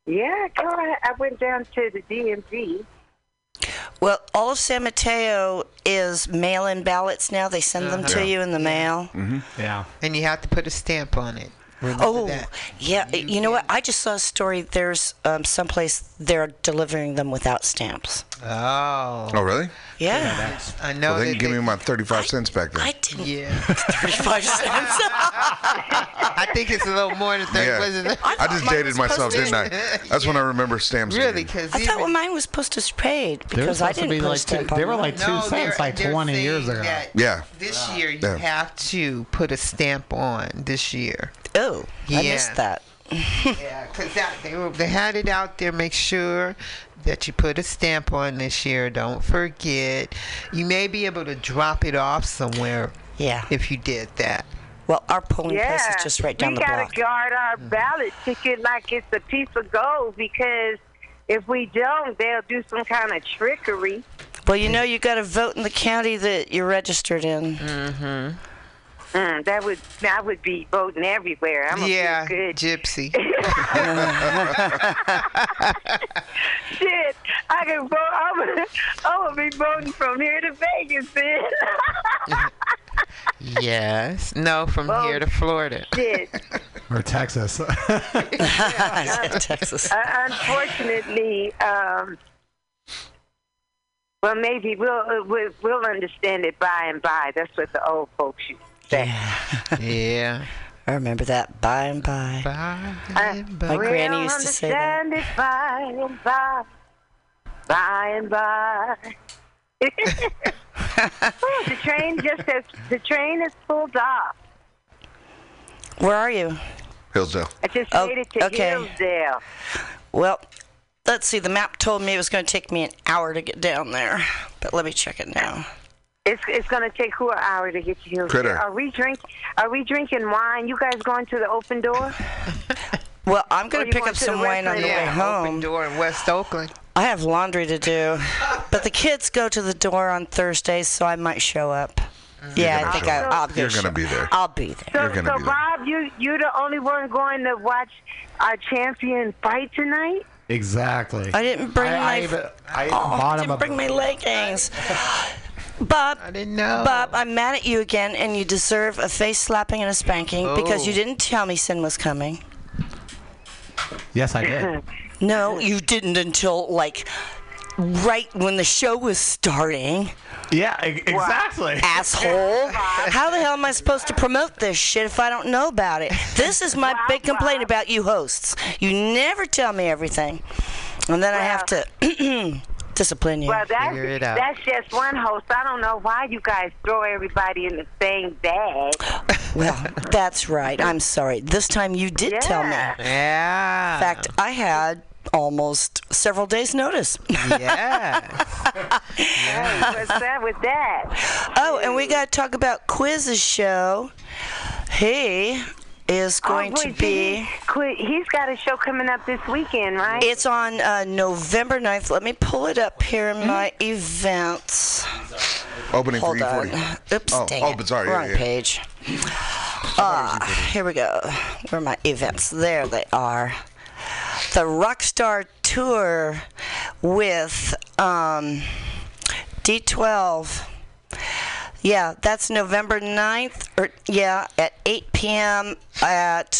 Yeah, girl, I, I went down to the D M V. Well, all of San Mateo is mail-in ballots now. They send uh-huh. them to yeah. you in the mail. Mm-hmm. Yeah. And you have to put a stamp on it. Remember oh, that. yeah. You, you know what? I just saw a story. There's um, someplace they're delivering them without stamps. Oh. Oh, really? Yeah. yeah I know. Well, they can give me my thirty-five cents back then. I didn't. Yeah. thirty-five cents. I think it's a little more than thirty. Yeah. I, I just dated myself, didn't I? That's yeah. when I remember stamps. Really? Cause I even, thought when mine was supposed to be paid because I didn't put like stamp two, on They were like two no, cents like twenty years ago. Yeah. This wow. year you yeah. have to put a stamp on this year. Oh, yeah. I missed that. Yeah, because they, they had it out there. Make sure that you put a stamp on this year. Don't forget. You may be able to drop it off somewhere yeah. if you did that. Well, our polling yeah. place is just right down we the gotta block. We got to guard our ballot ticket like it's a piece of gold because if we don't, they'll do some kind of trickery. Well, you know, you got to vote in the county that you're registered in. Mm-hmm. Mm, that would I would be voting everywhere. I'm a yeah, good gypsy. Shit, I can vote. I'm gonna, I'm gonna be voting from here to Vegas, then. Yes, no, from oh, here to Florida. Shit. Or Texas. Yeah, Texas. Uh, unfortunately, um, well, maybe we'll, we'll we'll understand it by and by. That's what the old folks used. Yeah. Yeah. I remember that by and by. By and by. My granny used to say that. By and by. by and by. Ooh, the train just has, the train has pulled off. Where are you? Hillsdale. I just made oh, it to okay. Hillsdale. Well, let's see. The map told me it was going to take me an hour to get down there, but let me check it now. It's it's going to take who an hour to get to Hillsdale? Critter. Are we drink? Are we drinking wine? You guys going to the open door? Well, I'm going to pick up some wine on the way home. Open door in West Oakland. I have laundry to do, but the kids go to the door on Thursdays, so I might show up. You're yeah, I think I, I'll be there. You're going to be there. I'll be there. So, so be Bob, there. you, you're the only one going to watch our champion fight tonight? Exactly. I didn't bring I, my... I, even, I, oh, I didn't bring my leggings. Bob, I didn't know. Bob, I'm mad at you again, and you deserve a face slapping and a spanking oh. because you didn't tell me Sin was coming. Yes, I did. No, you didn't until, like... right when the show was starting. Yeah, exactly. Asshole. How the hell am I supposed to promote this shit if I don't know about it? This is my wow, big complaint wow. about you hosts. You never tell me everything. And then wow. I have to discipline you. Well, that's, that's just one host. I don't know why you guys throw everybody in the same bag. Well, that's right. I'm sorry. This time you did yeah. tell me. Yeah. In fact, I had... almost several days' notice. Yeah. Hey, what's up with that? Oh, and we got to talk about Quiz's show. He is going oh, to be... He, he's got a show coming up this weekend, right? It's on uh, November ninth. Let me pull it up here in my mm-hmm. events. Opening Hold for E forty. On. Oops, oh, dang oh, it. Sorry, Wrong yeah, yeah. page. Uh, here we go. Where are my events? There they are. The Rockstar Tour with um, D twelve. Yeah, that's November ninth. Or, yeah, at eight p.m. at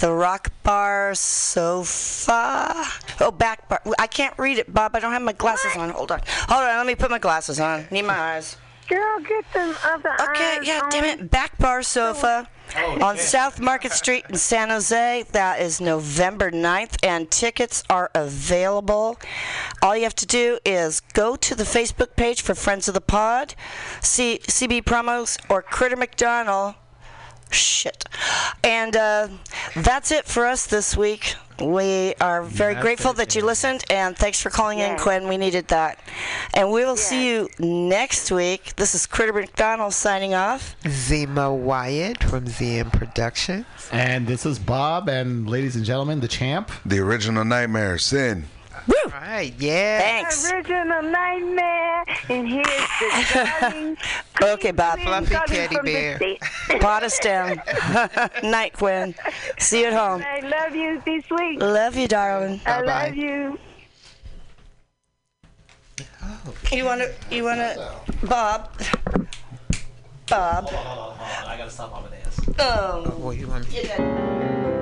the Rock Bar Sofa. Oh, back bar. I can't read it, Bob. I don't have my glasses on. Hold on. Hold on. Let me put my glasses on. Need my eyes. Girl, get them other okay, eyes yeah, on. Damn it. Back Bar Sofa. Oh, on shit. South Market Street in San Jose. That is November ninth, and tickets are available. All you have to do is go to the Facebook page for Friends of the Pod, C- CB Promos, or Critter McDonald. Shit. And uh, that's it for us this week. We are very that's grateful that you listened, and thanks for calling yeah. in, Quinn. We needed that. And we will yeah. see you next week. This is Critter McDonald signing off. Zima Wyatt from Z M Productions. And this is Bob, and ladies and gentlemen, the champ. The original nightmare, Sin. Woo! All right, yeah. Thanks. Original nightmare, and here's the darling. Okay, Bob. Fluffy teddy bear. Pot us down. Night, Quinn. See you at home. I love you. Be sweet. Love you, darling. Bye-bye. I love you. Okay. You wanna? You wanna? Bob. Bob. Hold on, hold on, hold on. I gotta stop on my dance. Oh. Oh, what do you want me to do?